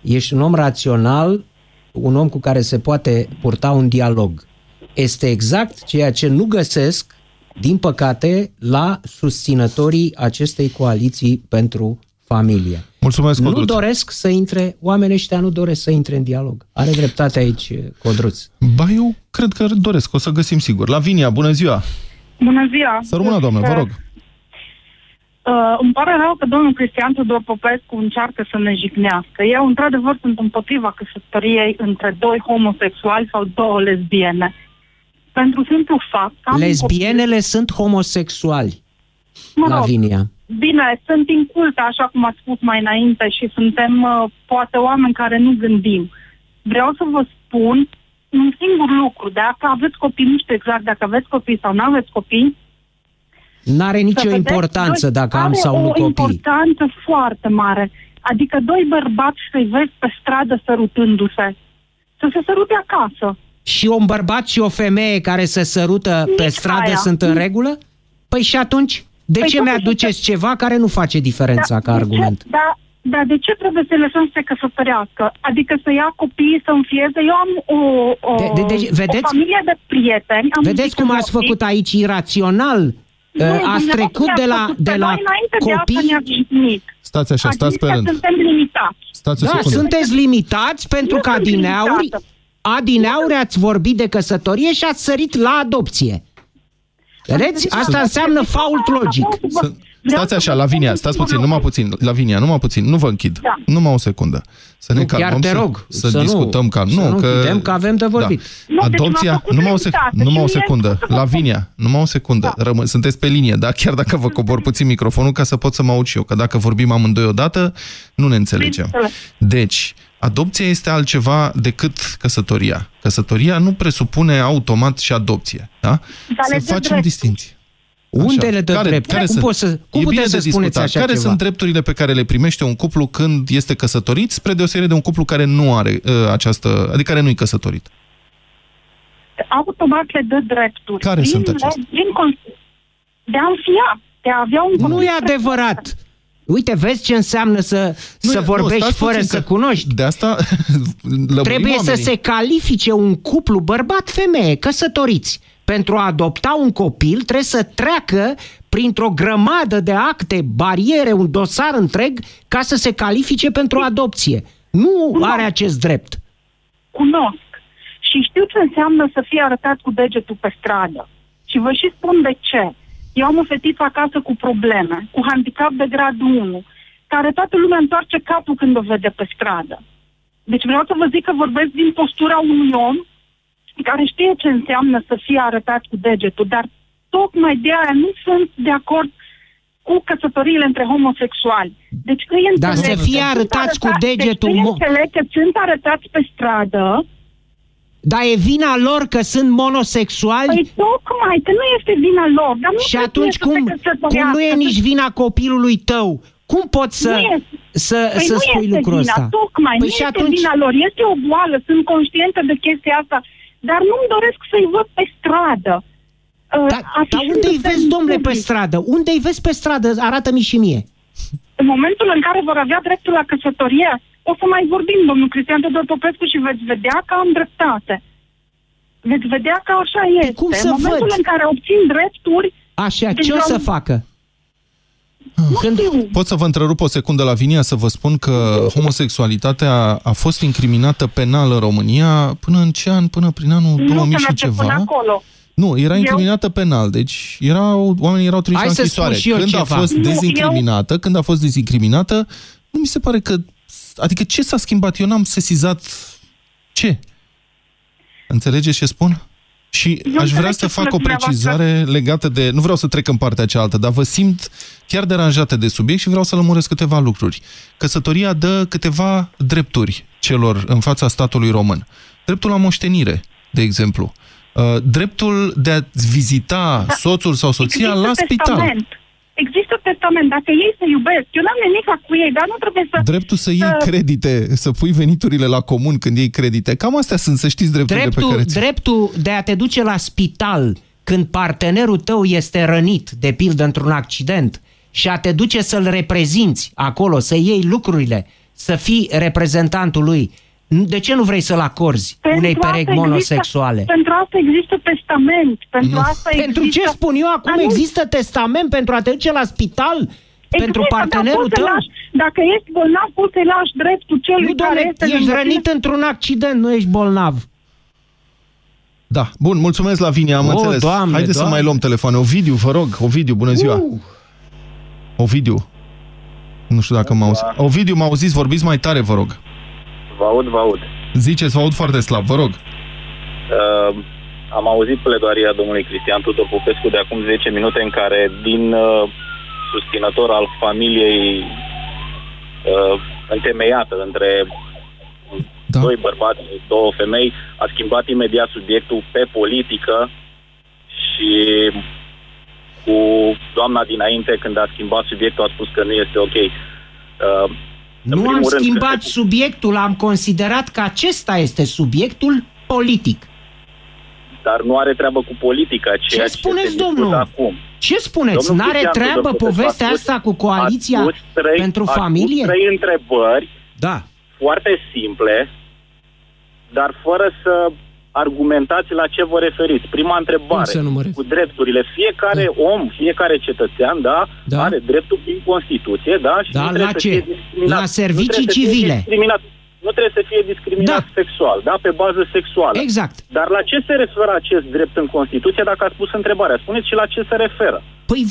Ești un om rațional, un om cu care se poate purta un dialog. Este exact ceea ce nu găsesc, din păcate, la susținătorii acestei coaliții pentru familie. Mulțumesc, Codruț. Nu doresc să intre, oamenii ăștia nu doresc să intre în dialog. Are dreptate aici, Codruț. Ba, eu cred că doresc, o să găsim sigur. Lavinia, bună ziua! Bună ziua! Să rămână, doamne, vă rog! Îmi pare rău că domnul Cristian Tudor Popescu încearcă să ne jignească. Eu, într-adevăr, sunt împotriva căsătoriei între doi homosexuali sau două lesbiene. Pentru simplu fapt... Lesbienele sunt homosexuali, Lavinia. Bine, sunt inculte, așa cum ați spus mai înainte, și suntem poate oameni care nu gândim. Vreau să vă spun un singur lucru. Dacă aveți copii, nu știu exact dacă aveți copii sau nu aveți copii, n-are nicio importanță dacă am sau nu copii. Are o importanță foarte mare. Adică doi bărbați să-i vezi pe stradă sărutându-se. Să se sărute acasă. Și un bărbat și o femeie care se sărută pe stradă sunt în regulă? Păi și atunci, de ce mi-aduceți ceva care nu face diferența ca argument? Dar de ce trebuie să lăsăm să se căsătorească? Adică să ia copiii, să înfieze? Eu am o familie de prieteni. Vedeți cum ați făcut aici irațional? Ați trecut de la copii... Stați așa, stați pe rând. Suntem limitați. Da, sunteți limitați pentru că adineauri ați vorbit de căsătorie și ați sărit la adopție. Vedeți? Asta înseamnă fault logic. Stați așa, Lavinia, stați puțin, numai puțin. Lavinia, numai puțin, nu vă închid. Numai o secundă. Să ne calmăm, să discutăm calm. Nu, că avem de vorbit. Adopția, numai o secundă. Lavinia, numai o secundă. Sunteți pe linie, da? Chiar dacă vă cobor puțin microfonul ca să pot să mă aud și eu. Că dacă vorbim amândoi odată, nu ne înțelegem. Deci... Adopția este altceva decât căsătoria. Căsătoria nu presupune automat și adopție. Da? Să facem distinție. Unde le dă drepturi? Cum puteți să spuneți așa ceva? Care sunt drepturile pe care le primește un cuplu când este căsătorit, spre deosebire de un cuplu care nu are această... adică care nu e căsătorit? Automat le dă drepturi. Care sunt acestea? De a înfia, de a avea un copil. Nu e adevărat! Uite, vezi ce înseamnă să vorbești fără să cunoști. De asta trebuie să se califice un cuplu bărbat-femeie, căsătoriți. Pentru a adopta un copil trebuie să treacă printr-o grămadă de acte, bariere, un dosar întreg, ca să se califice pentru adopție. Nu are acest drept. Cunosc. Și știu ce înseamnă să fie arătat cu degetul pe stradă. Și vă și spun de ce. Eu am o fetiță acasă cu probleme, cu handicap de gradul 1, care toată lumea întoarce capul când o vede pe stradă. Deci vreau să vă zic că vorbesc din postura unui om care știe ce înseamnă să fie arătat cu degetul, dar tocmai de aia nu sunt de acord cu căsătoriile între homosexuali. Deci că e dar să fie arătați cu degetul... Deci înțeleg că sunt arătați pe stradă. Dar e vina lor că sunt monosexuali? Păi tocmai, că nu este vina lor. Dar nu și atunci cum nu e nici vina copilului tău? Cum poți să spui lucrul ăsta? Vina, tocmai, păi nu este vina lor. Este o boală, sunt conștientă de chestia asta. Dar nu-mi doresc să-i văd pe stradă. Dar unde-i vezi, domnule, pe stradă? Unde-i vezi pe stradă? Arată-mi și mie. În momentul în care vor avea dreptul la căsătorie, o să mai vorbim, domnul Cristian Tudor Popescu, și veți vedea că am dreptate. Veți vedea că așa este. Cum să în momentul în care obțin drepturi... Așa, ce o să facă? Pot să vă întrerup o secundă, Lavinia, să vă spun că homosexualitatea a fost incriminată penal în România până în ce an? Până prin anul 2000 și ceva? Acolo. Nu, era incriminată penal, deci oamenii erau trimiși la închisoare. Când a fost dezincriminată, nu mi se pare că... Adică ce s-a schimbat? Eu n-am sesizat ce. Înțelegeți ce spun? Și aș vrea să fac o precizare legată de... Nu vreau să trec în partea cealaltă, dar vă simt chiar deranjată de subiect și vreau să lămuresc câteva lucruri. Căsătoria dă câteva drepturi celor în fața statului român. Dreptul la moștenire, de exemplu. Dreptul de a vizita soțul sau soția la spital. Există testament, dacă ei se iubesc, eu n-am nimic cu ei, dar nu trebuie să... Dreptul să iei credite, să pui veniturile la comun când iei credite. Cam astea sunt, să știți, drepturile pe care... Dreptul de a te duce la spital când partenerul tău este rănit, de pildă într-un accident, și a te duce să-l reprezinți acolo, să iei lucrurile, să fii reprezentantul lui. De ce nu vrei să-l acorzi unei perechi monosexuale? Pentru asta există testament. Pentru ce spun eu acum? Există testament pentru a te duce la spital? Pentru partenerul tău? Dacă ești bolnav, poți să-i lași dreptul celui care este... ești rănit într-un accident, nu ești bolnav. Da. Bun, mulțumesc, Lavinia, am înțeles. Doamne, Haideți să mai luăm telefoane. Ovidiu, vă rog. Ovidiu, bună ziua. Ovidiu. Nu știu dacă m-auzi. Ovidiu, m-auziți? Vorbiți mai tare, vă rog. Vă aud, vă aud. Ziceți, vă aud foarte slab, vă rog. Am auzit pledoaria domnului Cristian Tudor Popescu de acum 10 minute în care, din susținător al familiei întemeiată între doi bărbați, două femei, a schimbat imediat subiectul pe politică și cu doamna dinainte, când a schimbat subiectul, a spus că nu este ok. Nu am schimbat subiectul, am considerat că acesta este subiectul politic. Dar nu are treabă cu politica. Ce spuneți, domnul? Acum. Ce spuneți? Nu are treabă povestea asta cu Coaliția pentru Familie? Trei întrebări foarte simple, dar fără să argumentați la ce vă referiți. Prima întrebare, cu drepturile. Fiecare om, fiecare cetățean, are dreptul prin Constituție, și nu trebuie să fie discriminat. La servicii civile. Nu trebuie să fie discriminat sexual, pe bază sexuală. Exact. Dar la ce se referă acest drept în Constituție, dacă ați pus întrebarea? Spuneți și la ce se referă. Păi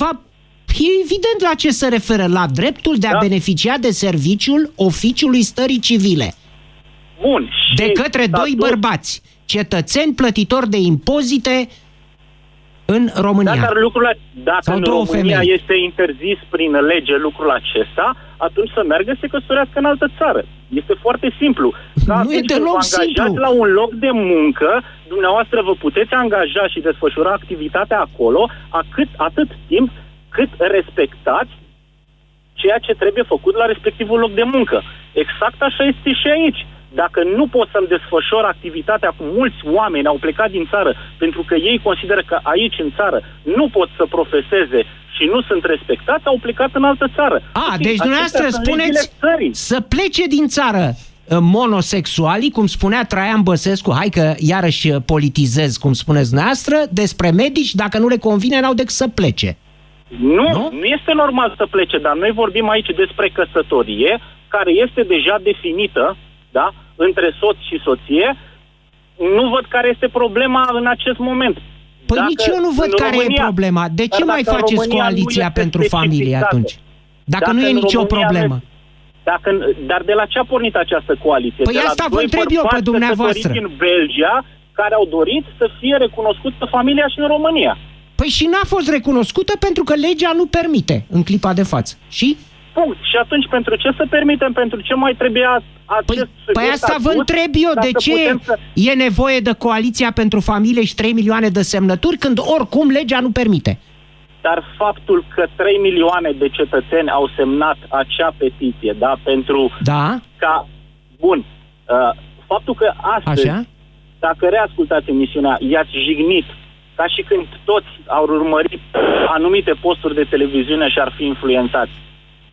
e evident la ce se referă. La dreptul de a beneficia de serviciul oficiului stării civile. Bun. De către doi bărbați, cetățeni plătitori de impozite în România. Dar dacă în România este interzis prin lege lucrul acesta, atunci să meargă să se căsătorească în altă țară. Este foarte simplu. Nu e deloc simplu. Angajați la un loc de muncă, dumneavoastră vă puteți angaja și desfășura activitatea acolo atât timp cât respectați ceea ce trebuie făcut la respectivul loc de muncă. Exact așa este și aici. Dacă nu pot să-mi desfășor activitatea, cum mulți oameni au plecat din țară pentru că ei consideră că aici în țară nu pot să profeseze și nu sunt respectați, au plecat în altă țară. Deci dumneavoastră spuneți să plece din țară monosexualii, cum spunea Traian Băsescu, hai că iarăși politizez, cum spuneți dumneavoastră, despre medici, dacă nu le convine, n-au decât să plece. Nu este normal să plece, dar noi vorbim aici despre căsătorie, care este deja definită, între soț și soție. Nu văd care este problema în acest moment. Păi nici eu nu văd care e problema. De ce mai faceți Coaliția pentru Familie atunci? Dacă nu e nicio problemă. Dar de la ce a pornit această coaliție? Păi asta vă întreb eu pe dumneavoastră. Din Belgia, care au dorit să fie recunoscută familia și în România. Păi și n-a fost recunoscută pentru că legea nu permite în clipa de față. Și? Punct. Și atunci pentru ce să permitem? Pentru ce mai trebuia acest subiect? Păi asta vă întreb eu, de ce e nevoie de Coaliția pentru Familie și 3 milioane de semnături când oricum legea nu permite? Dar faptul că 3 milioane de cetățeni au semnat acea petiție, pentru ca... Bun. Faptul că astăzi, dacă reascultați emisiunea, i-ați jignit ca și când toți au urmărit anumite posturi de televiziune și ar fi influențați.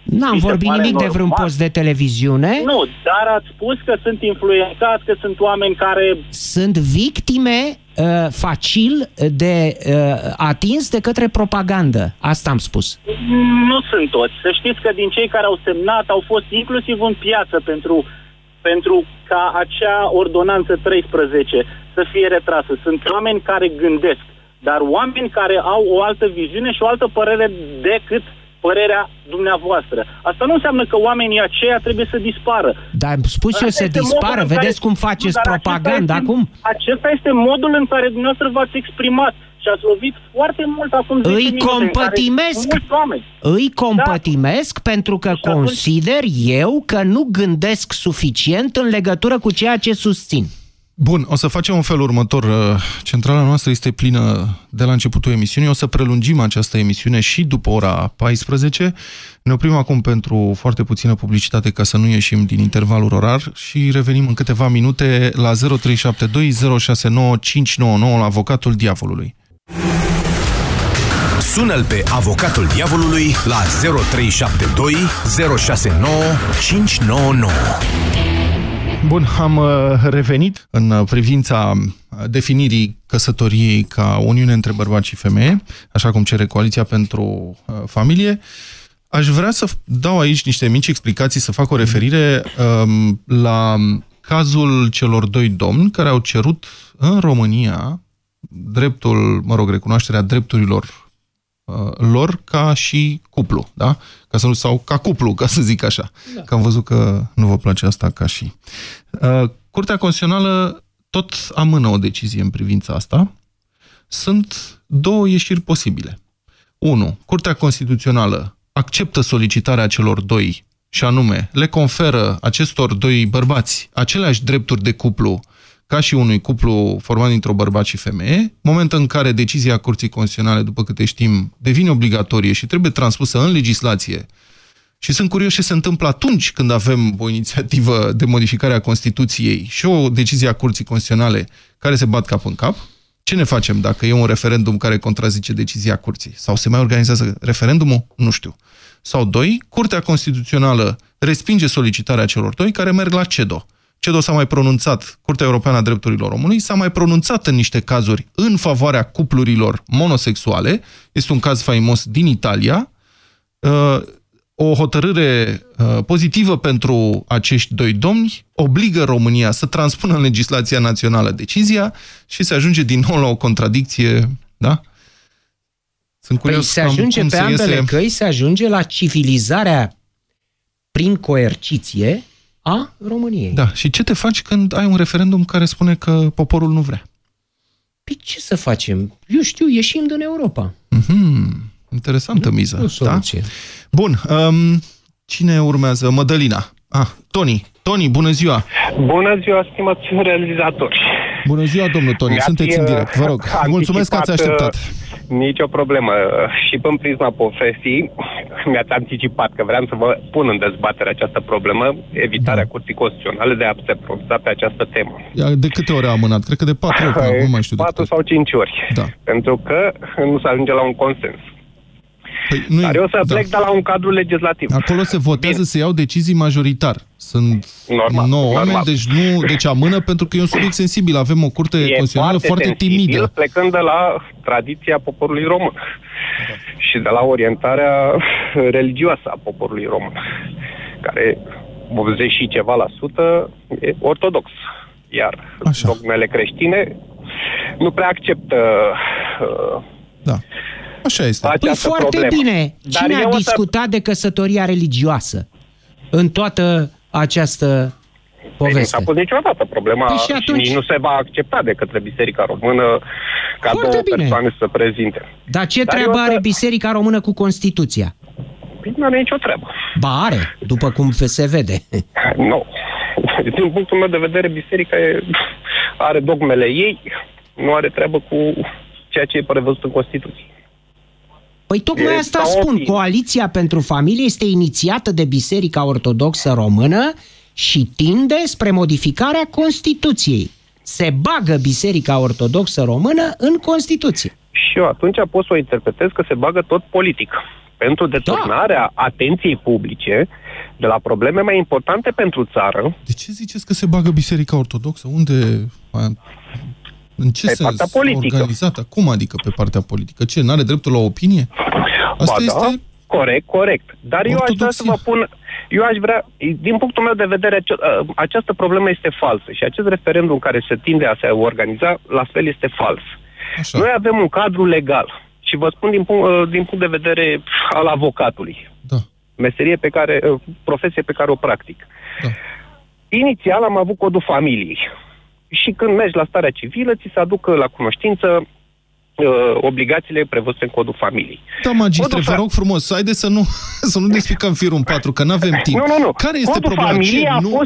N-am vorbit nimic de vreun post de televiziune. Nu, dar ați spus că sunt influențați, că sunt oameni care... Sunt victime facil de atins de către propagandă. Asta am spus. Nu sunt toți. Să știți că din cei care au semnat au fost inclusiv în piață pentru ca acea ordonanță 13 să fie retrasă. Sunt oameni care gândesc, dar oameni care au o altă viziune și o altă părere decât părerea dumneavoastră. Asta nu înseamnă că oamenii aceia trebuie să dispară. Dar spus eu să dispară, vedeți cum faceți propaganda acum? Acesta este modul în care dumneavoastră v-ați exprimat și ați lovit foarte mult acum 10 minute. Îi compătimesc pentru că consider eu că nu gândesc suficient în legătură cu ceea ce susțin. Bun, o să facem în felul următor. Centrala noastră este plină de la începutul emisiunii. O să prelungim această emisiune și după ora 14. Ne oprim acum pentru foarte puțină publicitate ca să nu ieșim din intervalul orar și revenim în câteva minute la 0372069599 la Avocatul Diavolului. Sună-l pe Avocatul Diavolului la 0372069599. Bun, am revenit în privința definirii căsătoriei ca uniune între bărbați și femeie, așa cum cere Coaliția pentru Familie. Aș vrea să dau aici niște mici explicații, să fac o referire la cazul celor doi domni care au cerut în România dreptul, mă rog, recunoașterea drepturilor lor ca și cuplu, da? Ca să nu, sau ca cuplu, ca să zic așa. Da. Că am văzut că nu vă place asta ca și. Curtea Constituțională tot amână o decizie în privința asta. Sunt două ieșiri posibile. 1. Curtea Constituțională acceptă solicitarea celor doi și anume le conferă acestor doi bărbați aceleași drepturi de cuplu ca și unui cuplu format dintr-o bărbat și femeie, moment în care decizia Curții Constituționale, după câte știm, devine obligatorie și trebuie transpusă în legislație. Și sunt curios ce se întâmplă atunci când avem o inițiativă de modificare a Constituției și o decizie a Curții Constituționale care se bat cap în cap. Ce ne facem dacă e un referendum care contrazice decizia Curții? Sau se mai organizează referendumul? Nu știu. Sau doi, Curtea Constituțională respinge solicitarea celor doi care merg la CEDO. CEDO s-a mai pronunțat, Curtea Europeană a Drepturilor Omului, s-a mai pronunțat în niște cazuri în favoarea cuplurilor monosexuale. Este un caz faimos din Italia. O hotărâre pozitivă pentru acești doi domni obligă România să transpună în legislația națională decizia și se ajunge din nou la o contradicție, da? Sunt curios se ajunge cum pe ambele căi, se ajunge la civilizarea prin coerciție a României. Da, și ce te faci când ai un referendum care spune că poporul nu vrea? Păi ce să facem? Eu știu, ieșim din Europa. Mhm. Interesantă miză, da? Bun, cine urmează? Mădălina. Ah, Toni. Toni, bună ziua! Bună ziua, stimați realizatori! Bună ziua, domnul Toni, sunteți în direct, vă rog. Mulțumesc că ați așteptat. Nicio problemă. Și prin prisma profesii mi-ați anticipat că vreau să vă pun în dezbatere această problemă, evitarea Curții Constituționale de a se pronunța pe această temă. De câte ori a amânat? Cred că de 4 ori, nu mai știu. 4 sau 5 ori. Da. Pentru că nu se ajunge la un consens. Păi nu, dar eu să plec de la un cadru legislativ. Acolo se votează, se iau decizii majoritar. Sunt 9 oameni, deci nu, deci amână pentru că e un subiect sensibil. Avem o curte constituțională foarte timidă. Plecând de la tradiția poporului român și de la orientarea religioasă a poporului român, care 80% și ceva% e ortodox. Iar dogmele creștine nu prea acceptă. Da. Așa este. Păi foarte bine. Cine a discutat de căsătoria religioasă în toată această poveste? Nu s-a pus niciodată problema și atunci nu se va accepta de către Biserica Română ca două persoane să prezinte. Dar ce treabă are Biserica Română cu Constituția? Nu are nicio treabă. Ba are, după cum se vede. Nu. Din punctul meu de vedere, Biserica are dogmele ei, nu are treabă cu ceea ce e prevăzut în Constituție. Păi tocmai asta spun, Coaliția pentru Familie este inițiată de Biserica Ortodoxă Română și tinde spre modificarea Constituției. Se bagă Biserica Ortodoxă Română în Constituție. Și eu atunci pot să o interpretez că se bagă tot politic. Pentru deturnarea atenției publice de la probleme mai importante pentru țară. De ce ziceți că se bagă Biserica Ortodoxă? Unde... În ce sens organizată? Cum adică pe partea politică? Ce, n-are dreptul la opinie? Asta este... Corect, corect. Dar eu aș vrea să vă pun... din punctul meu de vedere, această problemă este falsă și acest referendum care se tinde a se organiza, la fel este fals. Așa. Noi avem un cadru legal și vă spun din punct de vedere al avocatului. Da. Meserie pe care... profesie pe care o practic. Da. Inițial am avut codul familiei. Și când mergi la starea civilă, ți se aducă la cunoștință obligațiile prevăzute în codul familiei. Da, magistre, vă rog frumos, haideți să nu despicăm firul în patru, că n-avem timp. Nu. Care este problema?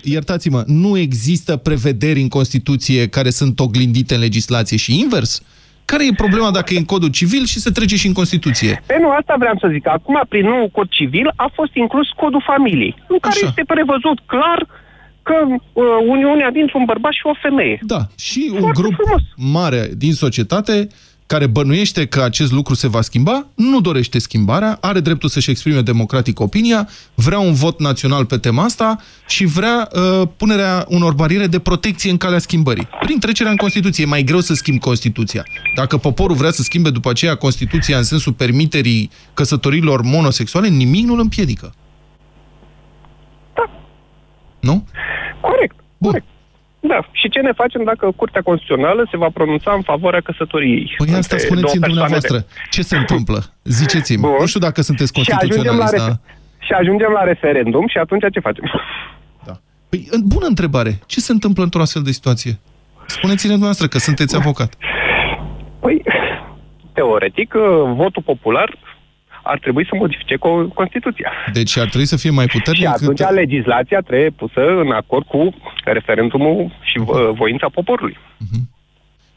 Iertați-mă, nu există prevederi în Constituție care sunt oglindite în legislație și invers? Care e problema dacă e în codul civil și se trece și în Constituție? Pe nu, asta vreau să zic. Acum, prin nou cod civil, a fost inclus codul familiei, în care este prevăzut clar că uniunea dintre un bărbat și o femeie. Da, și foarte un grup frumos mare din societate care bănuiește că acest lucru se va schimba, nu dorește schimbarea, are dreptul să-și exprime democratic opinia, vrea un vot național pe tema asta și vrea punerea unor bariere de protecție în calea schimbării. Prin trecerea în Constituție. E mai greu să schimbi Constituția. Dacă poporul vrea să schimbe după aceea Constituția în sensul permiterii căsătorilor monosexuale, nimic nu îl împiedică. Da. Nu? Corect. Bun. Corect. Da. Și ce ne facem dacă Curtea Constituțională se va pronunța în favoarea căsătoriei? Păi asta spuneți-mi dumneavoastră. Ce se întâmplă? Ziceți-mi. Nu știu dacă sunteți constituționalist. Și ajungem la referendum și atunci ce facem? Da. Păi, bună întrebare. Ce se întâmplă într-o astfel de situație? Spuneți-ne dumneavoastră că sunteți avocat. Păi, teoretic, votul popular ar trebui să modifice Constituția. Deci ar trebui să fie mai puternic. Și atunci legislația trebuie pusă în acord cu referendumul și voința poporului.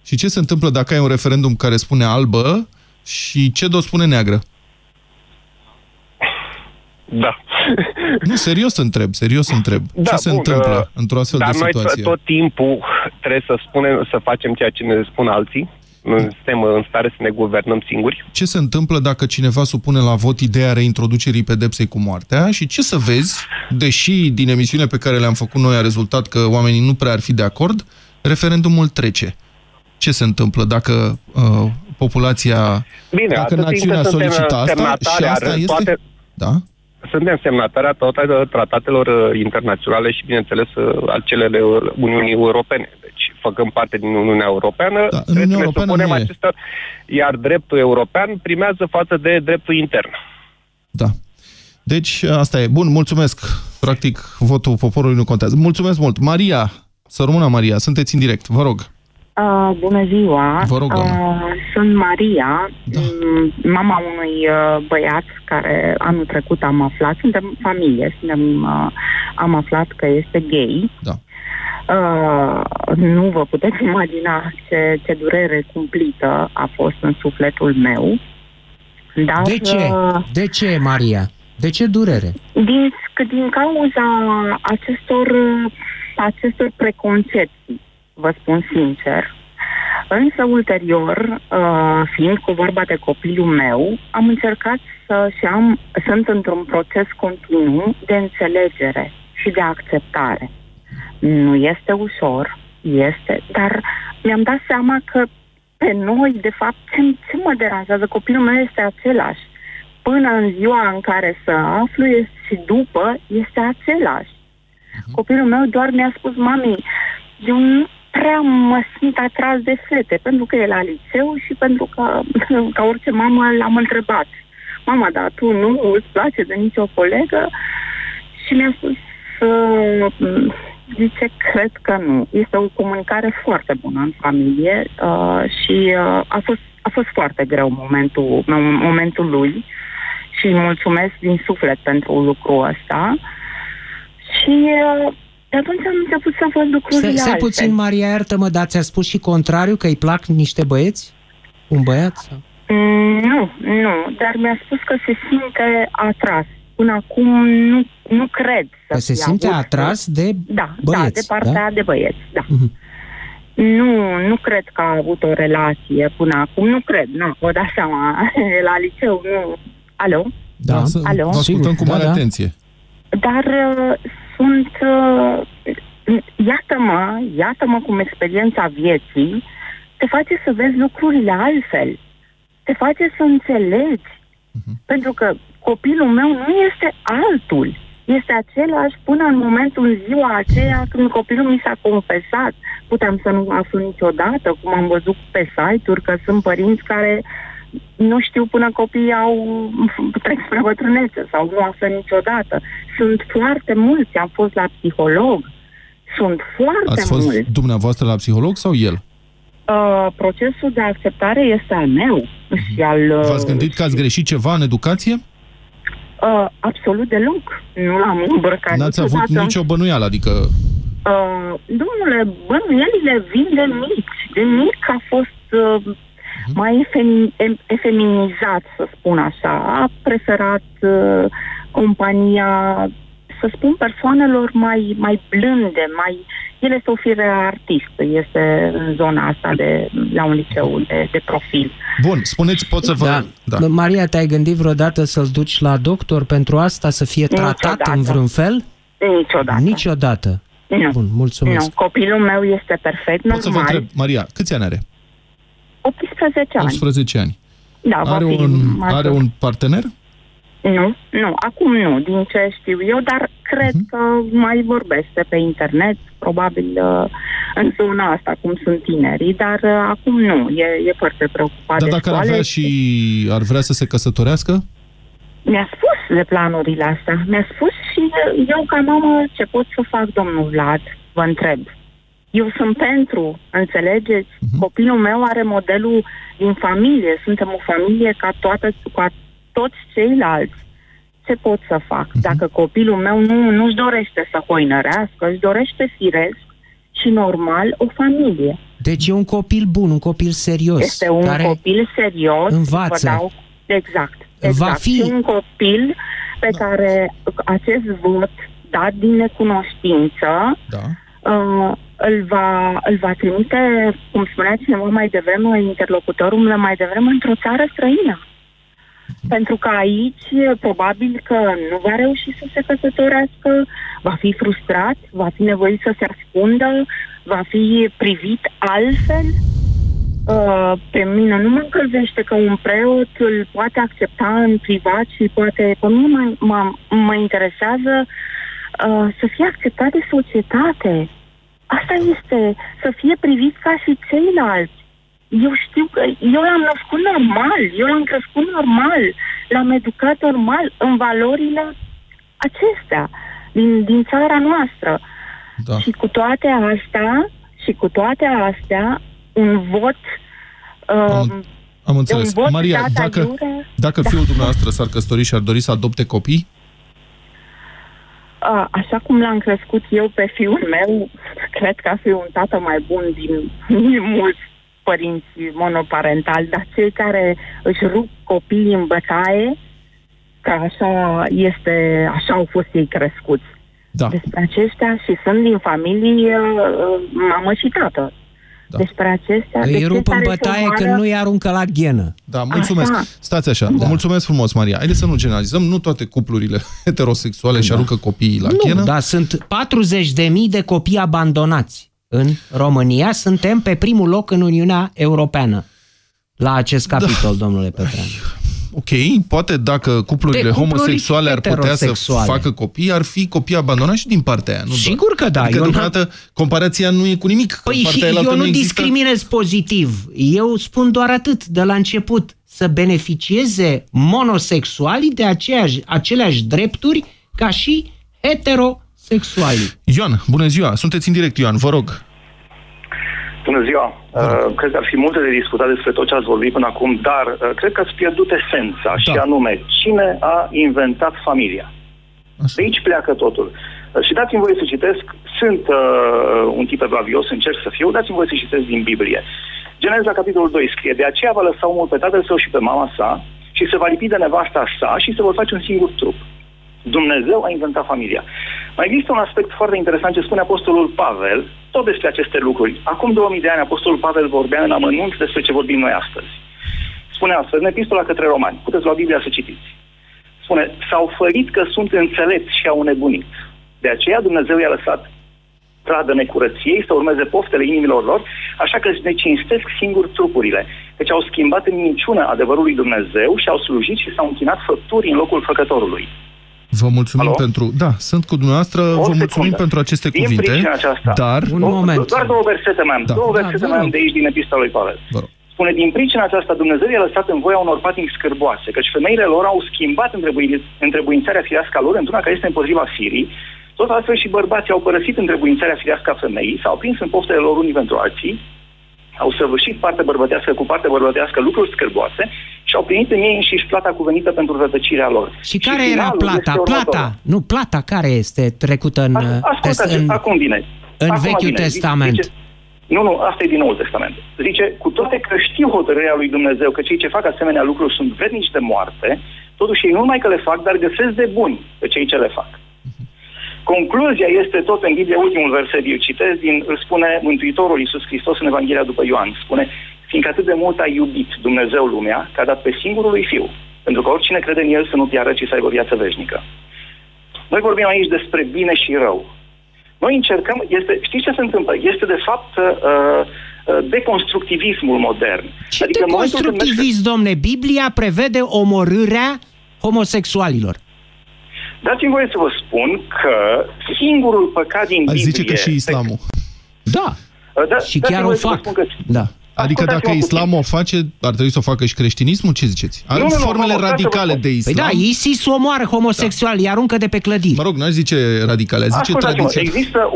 Și ce se întâmplă dacă ai un referendum care spune albă și CEDO spune neagră? Da. Nu, serios întreb, serios întreb. Da, ce se întâmplă într-o astfel de situație? Dar noi tot timpul trebuie să spunem, să facem ceea ce ne spun alții. Nu suntem în stare să ne guvernăm singuri. Ce se întâmplă dacă cineva supune la vot ideea reintroducerii pedepsei cu moartea? Și ce să vezi, deși din emisiunile pe care le-am făcut noi a rezultat că oamenii nu prea ar fi de acord, referendumul trece. Ce se întâmplă dacă populația... Bine, dacă națiunea solicită asta și asta este... Toate... Da? Suntem semnatari a tratatelor internaționale și, bineînțeles, al celele Uniunii Europene. Deci, făcând parte din Uniunea Europeană, da, trebuie să supunem acestor, iar dreptul european primează față de dreptul intern. Da. Deci, asta e. Bun, mulțumesc. Practic, votul poporului nu contează. Mulțumesc mult. Maria, să rămână Maria, sunteți în direct. Vă rog. Bună ziua, vă rog, sunt Maria, da, mama unui băiat care anul trecut am aflat, suntem familie, am aflat că este gay. Da. Nu vă puteți imagina ce durere cumplită a fost în sufletul meu. Dar, de ce, Maria? De ce durere? Din cauza acestor preconcepții. Vă spun sincer, însă ulterior, fiind cu vorba de copilul meu, am încercat sunt într-un proces continuu de înțelegere și de acceptare. Nu este ușor, dar mi-am dat seama că pe noi, de fapt, ce mă deranjează? Copilul meu este același. Până în ziua în care se aflu și după, este același. Copilul meu doar mi-a spus, mami, eu nu prea mă simt atras de fete, pentru că e la liceu și pentru că, ca orice mamă, l-am întrebat. Mama, dar tu nu îți place de nicio colegă? Și mi-a spus, zice, cred că nu. Este o comunicare foarte bună în familie și a fost foarte greu momentul lui și îi mulțumesc din suflet pentru lucrul ăsta. Și... de atunci am început să văd lucrurile altfel. Puțin, Maria, iartă-mă, dar ți-a spus și contrariu că îi plac niște băieți? Un băiat? Sau? Nu, dar mi-a spus că se simte atras. Până acum nu cred să se simte atras de băieți. Da, de partea de băieți, da. Nu cred că a avut o relație până acum, nu cred, nu, vă dați seama, la liceu, nu. Alo? Da, alo? Vă ascultăm cu mare atenție. Dar... iată-mă cum experiența vieții te face să vezi lucrurile altfel, te face să înțelegi, pentru că copilul meu nu este altul, este același până în momentul, în ziua aceea când copilul mi s-a confesat. Puteam să nu aflu niciodată, cum am văzut pe site-uri, că sunt părinți care nu știu până copiii trec spre bătrânețe sau nu află niciodată. Sunt foarte mulți, am fost la psiholog. Sunt foarte mulți. Ați fost dumneavoastră la psiholog sau el? Procesul de acceptare este al meu. Și v-ați gândit că ați greșit ceva în educație? Absolut deloc. Nu l-am îmbrăcat. N-ați avut nicio bănuială, adică... Domnule, bănuielile vin de mici. De mic a fost... mai efeminizat, să spun așa, a preferat compania, să spun, persoanelor mai blânde, mai El este o fire artistă, este în zona asta de la un liceu de profil. Bun, spuneți, pot să vă... Da. Da. Maria, te-ai gândit vreodată să-l duci la doctor pentru asta, să fie tratat niciodată. În vreun fel? Niciodată. Niciodată. Nu. Bun, mulțumesc. Nu. Copilul meu este perfect, normal. Pot să vă întreb, Maria, câți ani are? 18 ani. 18 ani. Da, are un partener? Nu, acum nu, din ce știu eu, dar cred că mai vorbește pe internet, probabil în zona asta, cum sunt tinerii, dar acum nu, e foarte preocupat de școală. Dar dacă ar vrea și ar vrea să se căsătorească? Mi-a spus de planurile astea, mi-a spus și eu ca mamă ce pot să fac, domnul Vlad, vă întreb. Eu sunt pentru, înțelegeți? Copilul meu are modelul din familie, suntem o familie ca toți ceilalți. Ce pot să fac? Dacă copilul meu nu-și dorește să hoinărească, își dorește firesc și normal o familie. Deci e un copil bun, un copil serios. Este un copil serios. Învață. Exact. Va fi un copil pe care acest vot dat din necunoștință îl va trimite, cum spunea cineva mai devreme, interlocutorul meu mai devreme, într-o țară străină. Pentru că aici, probabil că nu va reuși să se căsătorească, va fi frustrat, va fi nevoit să se ascundă, va fi privit altfel. Pe mine nu mă încălzește că un preot îl poate accepta în privat și poate... Nu mă interesează să fie acceptat de societate. Asta este, să fie privit ca și ceilalți. Eu știu că eu l-am născut normal, eu l-am crescut normal, l-am educat normal în valorile acestea, din țara noastră. Da. Și cu toate astea, un vot... Am înțeles. Un vot, Maria, dacă fiul dumneavoastră s-ar căsători și ar dori să adopte copii? Așa cum l-am crescut eu pe fiul meu, cred că a fi un tată mai bun din mulți părinți monoparentali, dar cei care își rup copiii în bătaie, că așa au fost ei crescuți. Da. Despre aceștia și sunt din familie mamă și tată. Da. Despre acestea... Îi rup în bătaie că nu îi aruncă la ghenă. Da, mulțumesc. Așa. Stați așa. Da. Mulțumesc frumos, Maria. Haideți să nu generalizăm. Nu toate cuplurile heterosexuale își aruncă copiii la ghenă. Dar sunt 40.000 de copii abandonați. În România suntem pe primul loc în Uniunea Europeană la acest capitol, domnule Petreanu. Ok, poate dacă cuplurile homosexuale ar putea să facă copii, ar fi copii abandonați și din partea aia. Nu sigur că da. Adică deodată comparația nu e cu nimic. Păi și eu nu discriminez pozitiv. Eu spun doar atât de la început, să beneficieze monosexualii de aceleași drepturi ca și heterosexualii. Ioan, bună ziua! Sunteți în direct, Ioan, vă rog. Bună ziua! Cred că ar fi multe de discutat despre tot ce ați vorbit până acum, dar cred că ați pierdut esența și anume, cine a inventat familia? Așa. De aici pleacă totul. Și dați-mi voie să citesc, sunt un tip evlavios, încerc să fiu, dați-mi voie să citesc din Biblie. Geneza, capitolul 2, scrie: de aceea va lăsa omul pe tatăl său și pe mama sa și se va lipi de nevasta sa și se vor face un singur trup. Dumnezeu a inventat familia. Mai există un aspect foarte interesant ce spune Apostolul Pavel, tot despre aceste lucruri. Acum 2000 de ani Apostolul Pavel vorbea în amănunt despre ce vorbim noi astăzi. Spune astfel, în epistola către Romani, puteți lua Biblia să citiți. Spune, s-au fărit că sunt înțelepți și au nebunit. De aceea Dumnezeu i-a lăsat pradă necurăției să urmeze poftele inimilor lor, așa că ne cinstesc singur trupurile. Deci au schimbat în minciună adevărul lui Dumnezeu și au slujit și s-au închinat făpturii în locul făcătorului. Vă mulțumim pentru... Da, sunt cu dumneavoastră, vă mulțumim pentru aceste cuvinte, dar... Un moment. Doar două versete mai am, de aici din epistola lui Pavel. Spune, din pricina aceasta Dumnezeu i-a lăsat în voia unor patimi scârboase, căci femeile lor au schimbat întrebuințarea firească a lor într-una care este împotriva firii, tot astfel și bărbații au părăsit întrebuințarea firească a femeii, s-au prins în poftele lor unii pentru alții, au săvârșit parte bărbătească cu parte bărbătească lucruri scârboase și au primit în ei înșiși plata cuvenită pentru rătăcirea lor. Și care era plata? Plata care este trecută în... Acum vine. În Vechiul Testament. Zice, asta e din Noul Testament. Zice, cu toate că știu hotărârea lui Dumnezeu că cei ce fac asemenea lucruri sunt vrednici de moarte, totuși ei nu numai că le fac, dar găsesc de buni pe cei ce le fac. Concluzia este tot în Biblie, ultimul verset, eu citesc, spune Mântuitorul Iisus Hristos în Evanghelia după Ioan, spune: fiindcă atât de mult a iubit Dumnezeu lumea, că a dat pe singurul lui Fiu, pentru că oricine crede în El să nu piară, ci să aibă viață veșnică. Noi vorbim aici despre bine și rău. Noi încercăm, știți ce se întâmplă? Este de fapt deconstructivismul modern. Ce adică deconstructivism, domne? Biblia prevede omorârea homosexualilor. Dați-mi voie să vă spun că singurul păcat din Biblie... Zice că și islamul. Da. Și chiar o fac. Da. Adică dacă islamul o face, ar trebui să o facă și creștinismul? Ce ziceți? Are formele radicale de islam. Păi da, ISIS omoară homosexuali, aruncă de pe clădiri. Mă rog, nu zice radicale, zice tradițional. Există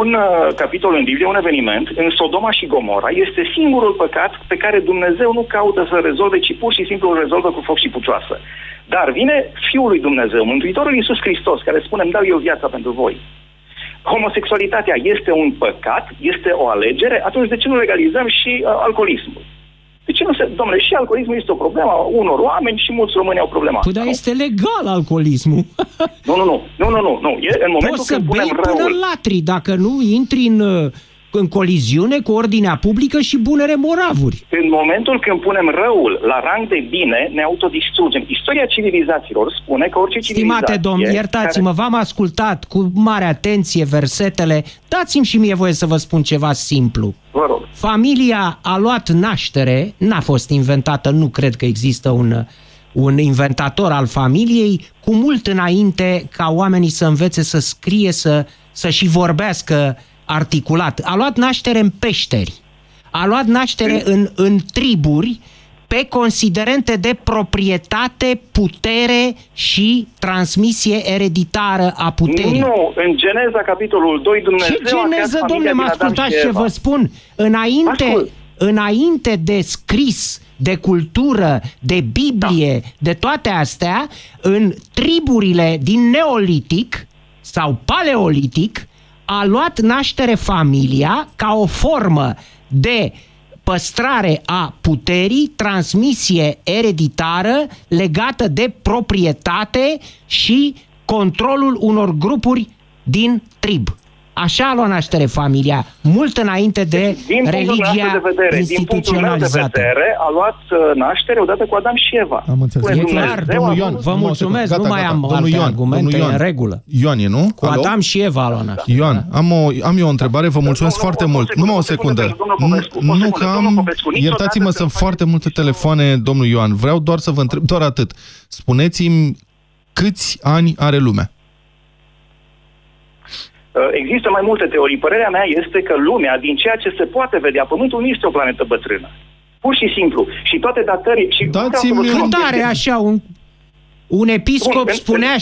un capitol în Biblie, un eveniment, în Sodoma și Gomora, este singurul păcat pe care Dumnezeu nu caută să rezolve, ci pur și simplu îl rezolvă cu foc și pucioasă. Dar vine Fiul lui Dumnezeu, Mântuitorul Iisus Hristos, care spune: îmi dau eu viața pentru voi. Homosexualitatea este un păcat, este o alegere, atunci de ce nu legalizăm și alcoolismul? De ce nu se... Dom'le, și alcoolismul este o problemă a unor oameni și mulți români au problema. Păi, dar este legal alcoolismul. Nu. E, în momentul când punem răul... Poți să bei până latri dacă nu intri în coliziune cu ordinea publică și bunele moravuri. În momentul când punem răul la rang de bine, ne autodistrugem. Istoria civilizațiilor spune că orice civilizație... Stimate domn, iertați-mă, v-am ascultat cu mare atenție versetele. Dați-mi și mie voie să vă spun ceva simplu. Vă rog. Familia a luat naștere, n-a fost inventată, nu cred că există un inventator al familiei, cu mult înainte ca oamenii să învețe să scrie, să și vorbească articulat. A luat naștere în peșteri, a luat naștere în triburi pe considerente de proprietate, putere și transmisie ereditară a puterii. Nu, în Geneza, capitolul 2, Dumnezeu... Ce Geneza, domnule, mă ascultați ce vă spun? Înainte de scris, de cultură, de Biblie, de toate astea, în triburile din Neolitic sau Paleolitic, a luat naștere familia ca o formă de păstrare a puterii, transmisie ereditară legată de proprietate și controlul unor grupuri din trib. Așa a luat naștere familia, mult înainte de religia instituționalizată. A luat naștere odată cu Adam și Eva. Am înțeles. E clar, domnul Ioan, vă mulțumesc, gata, nu mai am alte argumente, în regulă. Ioan e, nu? Cu Adam și Eva a luat naștere. Ioan, am eu o întrebare, vă mulțumesc foarte mult. Numai o secundă. Nu că am... Iertați-mă, sunt foarte multe telefoane, domnul Ioan. Vreau doar să vă întreb, doar atât. Spuneți-mi câți ani are lumea? Există mai multe teorii. Părerea mea este că lumea, din ceea ce se poate vedea, Pământul nu este o planetă bătrână. Pur și simplu. Și toate datările... Dați-mi cântare așa, un episcop spunea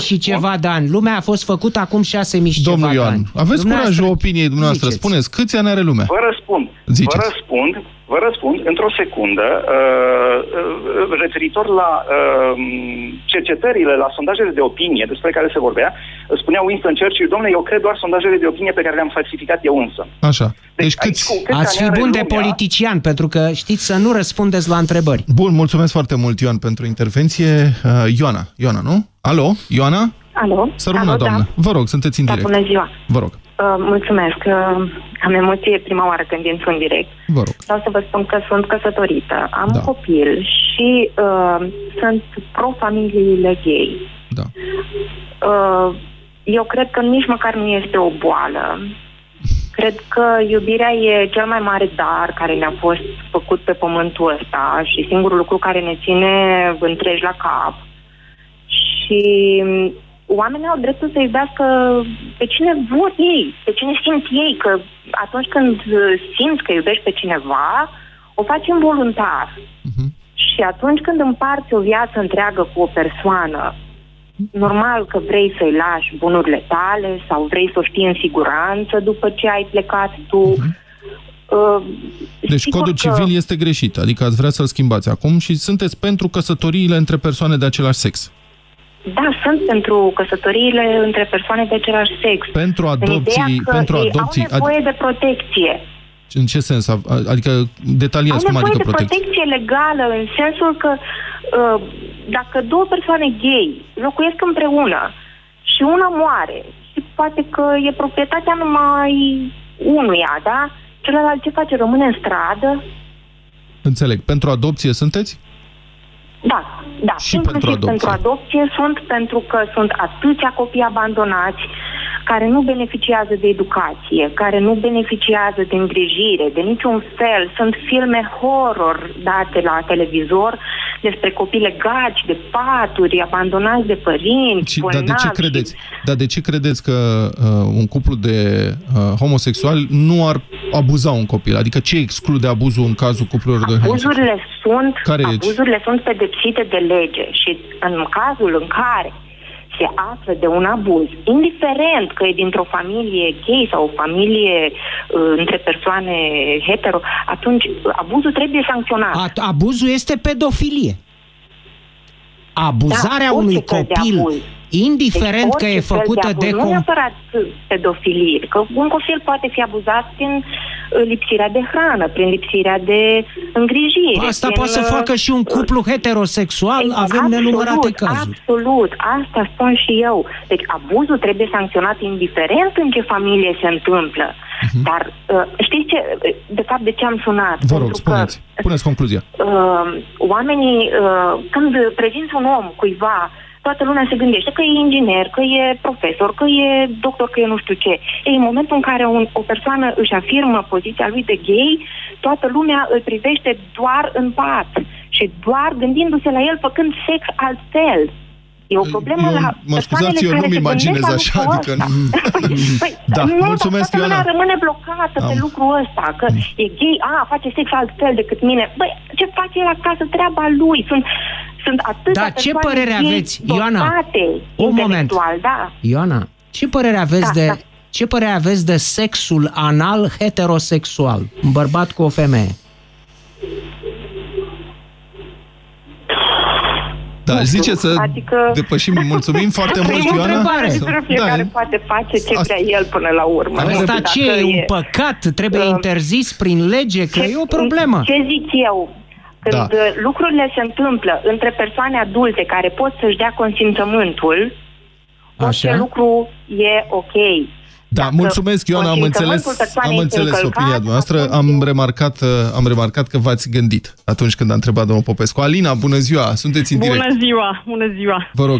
6.000 și ceva de ani. Lumea a fost făcută acum 6.000 și ceva de ani. Domnul Ioan, aveți curajul opiniei dumneavoastră. Spuneți, câți ani are lumea? Vă răspund într-o secundă, referitor la cercetările, la sondajele de opinie despre care se vorbea, spunea Winston Churchill: domnule, eu cred doar sondajele de opinie pe care le-am falsificat eu însă. Așa. Deci câți ați fi bun de politician, pentru că știți să nu răspundeți la întrebări. Bun, mulțumesc foarte mult, Ioan, pentru intervenție. Ioana, nu? Alo, Ioana? Alo. Să rămână, doamnă. Da. Vă rog, sunteți în direct. Bună ziua. Vă rog. Mulțumesc. Am emoție prima oară când intru în direct. Vă rog. Vreau să vă spun că sunt căsătorită, am un copil și sunt pro-familiile gay. Da. Eu cred că nici măcar nu este o boală. Cred că iubirea e cel mai mare dar care ne-a fost făcut pe pământul ăsta și singurul lucru care ne ține întregi la cap. Și... oamenii au dreptul să iubească pe cine vor ei, pe cine simt ei, că atunci când simți că iubești pe cineva, o faci involuntar. Și atunci când împarți o viață întreagă cu o persoană, normal că vrei să-i lași bunurile tale sau vrei să o știi în siguranță după ce ai plecat tu. Deci codul civil este greșit, adică ați vrea să-l schimbați acum și sunteți pentru căsătoriile între persoane de același sex. Da, sunt pentru căsătoriile între persoane de același sex. Pentru adopții, au nevoie de protecție. În ce sens? Adică detaliați cum adică protecție. Au nevoie de protecție legală, în sensul că dacă două persoane gay locuiesc împreună și una moare. Și poate că e proprietatea numai unuia, da? Celălalt ce face? Rămâne în stradă? Înțeleg. Pentru adopție sunteți? Da, da. Și pentru adopție sunt, pentru că sunt atâția copii abandonați care nu beneficiază de educație, care nu beneficiază de îngrijire, de niciun fel. Sunt filme horror date la televizor despre copii legați de paturi, abandonați de părinți, bolnavi. Dar de ce credeți că un cuplu de homosexuali nu ar abuza un copil? Adică ce exclude abuzul în cazul cuplurilor de homosexuali? Abuzurile sunt pedepsite de lege și în cazul în care se află de un abuz, indiferent că e dintr-o familie gay sau o familie între persoane hetero, atunci abuzul trebuie sancționat. Abuzul este pedofilie. Abuzarea unui copil, indiferent că e făcută de... Nu neapărat pedofilie, că un copil poate fi abuzat prin lipsirea de hrană, prin lipsirea de îngrijire. Asta poate să facă și un cuplu heterosexual, avem nenumărate cazuri. Absolut, asta spun și eu. Deci abuzul trebuie sancționat indiferent în ce familie se întâmplă. Dar știți ce? De fapt, de ce am sunat? Vă rog, spuneți. Puneți concluzia. Oamenii, când prezinți un om cuiva, toată lumea se gândește că e inginer, că e profesor, că e doctor, că e nu știu ce. Ei, în momentul în care o persoană își afirmă poziția lui de gay, toată lumea îl privește doar în pat și doar gândindu-se la el făcând sex altfel. E o problemă la persoanele care nu-mi imaginez așa, adică... mulțumesc, Ioana. Lumea rămâne blocată pe lucrul ăsta, că e gay, face sex altfel decât mine. Băi, ce face el acasă? Treaba lui. Dar ce părere aveți, Ioana? Un moment. Da. Ioana, ce părere aveți de sexul anal heterosexual? Un bărbat cu o femeie. Da, zice să depășim. Mulțumim foarte mult, Ioana. Fiecare poate face ce vrea el până la urmă. Asta ce e? Un păcat? Trebuie interzis prin lege? Că e o problemă. Ce zic eu? Când lucrurile se întâmplă între persoane adulte care pot să-și dea consimțământul, orice lucru e ok. Da, dacă mulțumesc, Ioana, am înțeles opinia noastră. Am remarcat că v-ați gândit atunci când a întrebat domnul Popescu. Alina, bună ziua, sunteți în direct. Bună ziua. Vă rog.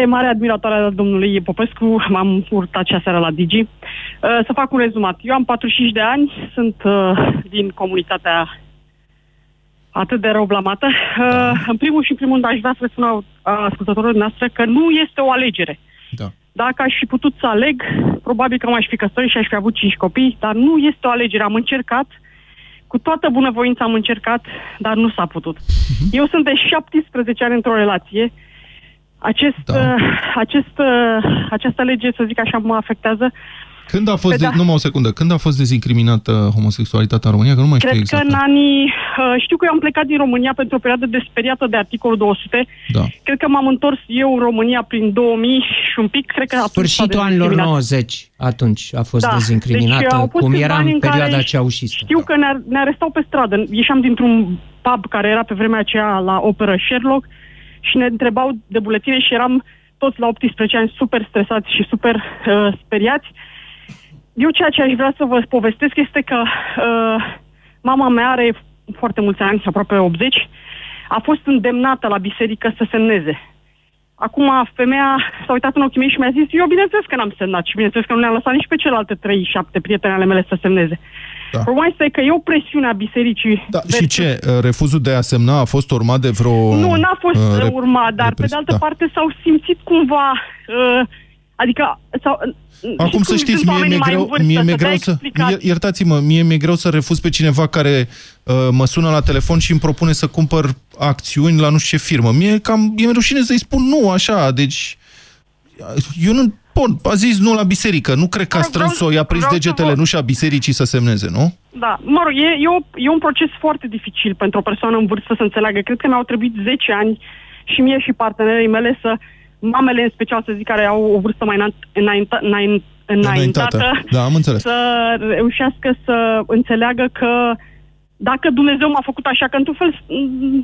Mare admiratoarea domnului Popescu, m-am urtat ceaseară la Digi. Să fac un rezumat. Eu am 45 de ani, sunt din comunitatea atât de rău blamată. În primul și în primul rând aș vrea să le spun ascultătorilor noastre că nu este o alegere. Da. Dacă aș fi putut să aleg, probabil că m-aș fi căsătorit și aș fi avut 5 copii, dar nu este o alegere. Am încercat, cu toată bunăvoința am încercat, dar nu s-a putut. Eu sunt de 17 ani într-o relație. Această lege, să zic așa, mă afectează. Când a fost, când a fost dezincriminată homosexualitatea în România? Că nu mai știu exact. Cred că în anii... știu că eu am plecat din România pentru o perioadă desperiată de articolul 200. Da. Cred că m-am întors eu în România prin 2000 și un pic. Cred că sfârșitul anilor 90, atunci a fost dezincriminată, deci, cum era în perioada ceaușistă. Știu că ne arestau pe stradă. Ieșeam dintr-un pub care era pe vremea aceea la Opera Sherlock și ne întrebau de buletine și eram toți la 18 ani super stresați și super speriați. Eu ceea ce aș vrea să vă povestesc este că mama mea are foarte mulți ani, aproape 80, a fost îndemnată la biserică să semneze. Acum femeia s-a uitat în ochii mei și mi-a zis, eu bineînțeles că n-am semnat și bineînțeles că nu ne-am lăsat nici pe celelalte 3-7 prietene ale mele să semneze. Da. Problema este că eu presiunea bisericii... Da. Și ce? Refuzul de a semna a fost urmat de vreo... Nu, n-a fost urmat, dar pe de altă parte s-au simțit cumva... adică... Acum să știți, mie mi-e greu să refuz pe cineva care mă sună la telefon și îmi propune să cumpăr acțiuni la nu știu ce firmă. E rușine să-i spun nu, așa, deci... Eu nu... Bun, a zis nu la biserică, nu cred că a strâns-o, i-a prins degetele, nu și a bisericii să semneze, nu? Da, mă rog, e un proces foarte dificil pentru o persoană în vârstă să înțeleagă. Cred că mi-au trebuit 10 ani și mie și partenerii mele să... Mamele, în special, să zic, care au o vârstă mai înaintată, să reușească să înțeleagă că Dacă Dumnezeu m-a făcut așa, că într-un fel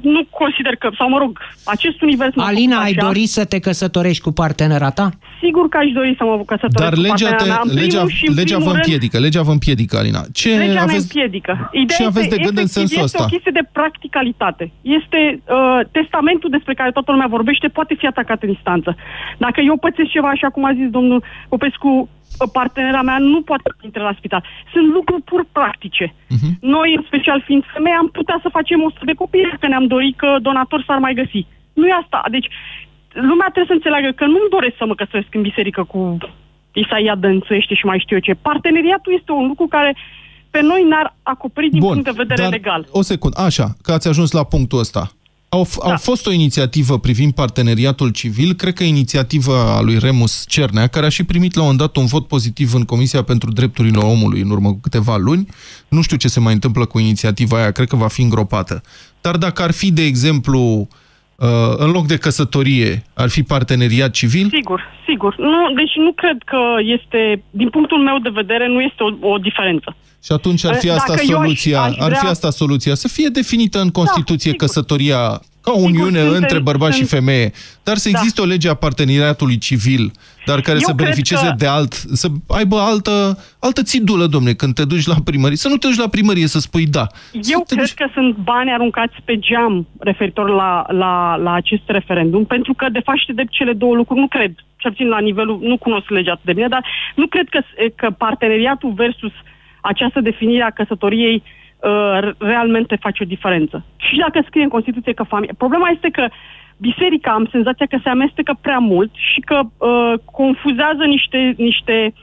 nu consider că, sau mă rog, acest univers m-a făcut așa. Alina, ai dori să te căsătorești cu partenera ta? Sigur că aș dori să mă căsătoresc cu partenera mea. Dar legea vă împiedică, legea vă împiedică, Alina. Legea mă împiedică. Ce aveți de gând în sensul ăsta? Este o chestie de practicalitate. Este testamentul despre care toată lumea vorbește, poate fi atacat în instanță. Dacă eu pățesc ceva, așa cum a zis domnul Popescu, partenera mea nu poate intra la spital. Sunt lucruri pur practice. Uh-huh. Noi, în special fiind femei, am putea să facem 100 de copii dacă ne-am dorit, că donator s-ar mai găsi. Nu e asta. Deci, lumea trebuie să înțeleagă că nu-mi doresc să mă căsătoresc în biserică cu Isaia Dănțuiește și mai știu eu ce. Parteneriatul este un lucru care pe noi n-ar acoperi din punct de vedere legal. O secundă. Așa, că ați ajuns la punctul ăsta. Au fost o inițiativă privind parteneriatul civil, cred că inițiativa a lui Remus Cernea, care a și primit la un dat un vot pozitiv în Comisia pentru Drepturile Omului în urmă cu câteva luni. Nu știu ce se mai întâmplă cu inițiativa aia, cred că va fi îngropată. Dar dacă ar fi, de exemplu, în loc de căsătorie, ar fi parteneriat civil? Sigur, sigur. Nu, deci nu cred că este, din punctul meu de vedere, nu este o diferență. Și atunci ar fi asta soluția, să fie definită în Constituție căsătoria ca uniune între bărbați și femeie, dar să existe o lege a parteneriatului civil, dar care să beneficieze de să aibă altă țidulă, domne, când te duci la primărie, să nu te duci la primărie să spui da. Eu cred că sunt bani aruncați pe geam referitor la acest referendum, pentru că, de fapt, de cele două lucruri nu cred, și puțin la nivelul, nu cunosc legea atât de bine, dar nu cred că parteneriatul versus această definire a căsătoriei realmente face o diferență. Și dacă scrie în Constituție că familie... Problema este că biserica, am senzația că se amestecă prea mult și că confuzează niște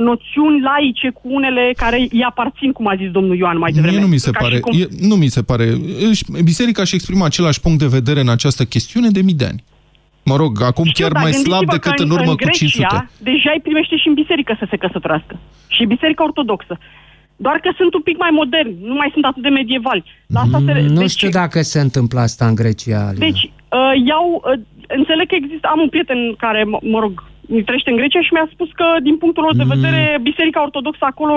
noțiuni laice cu unele care îi aparțin, cum a zis domnul Ioan mai devreme. Nu mi se pare. Biserica își exprimă același punct de vedere în această chestiune de mii de ani. Mă rog, acum chiar mai slab decât în urmă cu 500. Deja îi primește și în biserică să se căsătorească. Și Biserica Ortodoxă. Doar că sunt un pic mai moderni, nu mai sunt atât de medievali. La asta nu știu dacă se întâmplă asta în Grecia, Alina. Deci, înțeleg că există... Am un prieten care, mă rog, trăiește în Grecia și mi-a spus că, din punctul lor de vedere, Biserica Ortodoxă acolo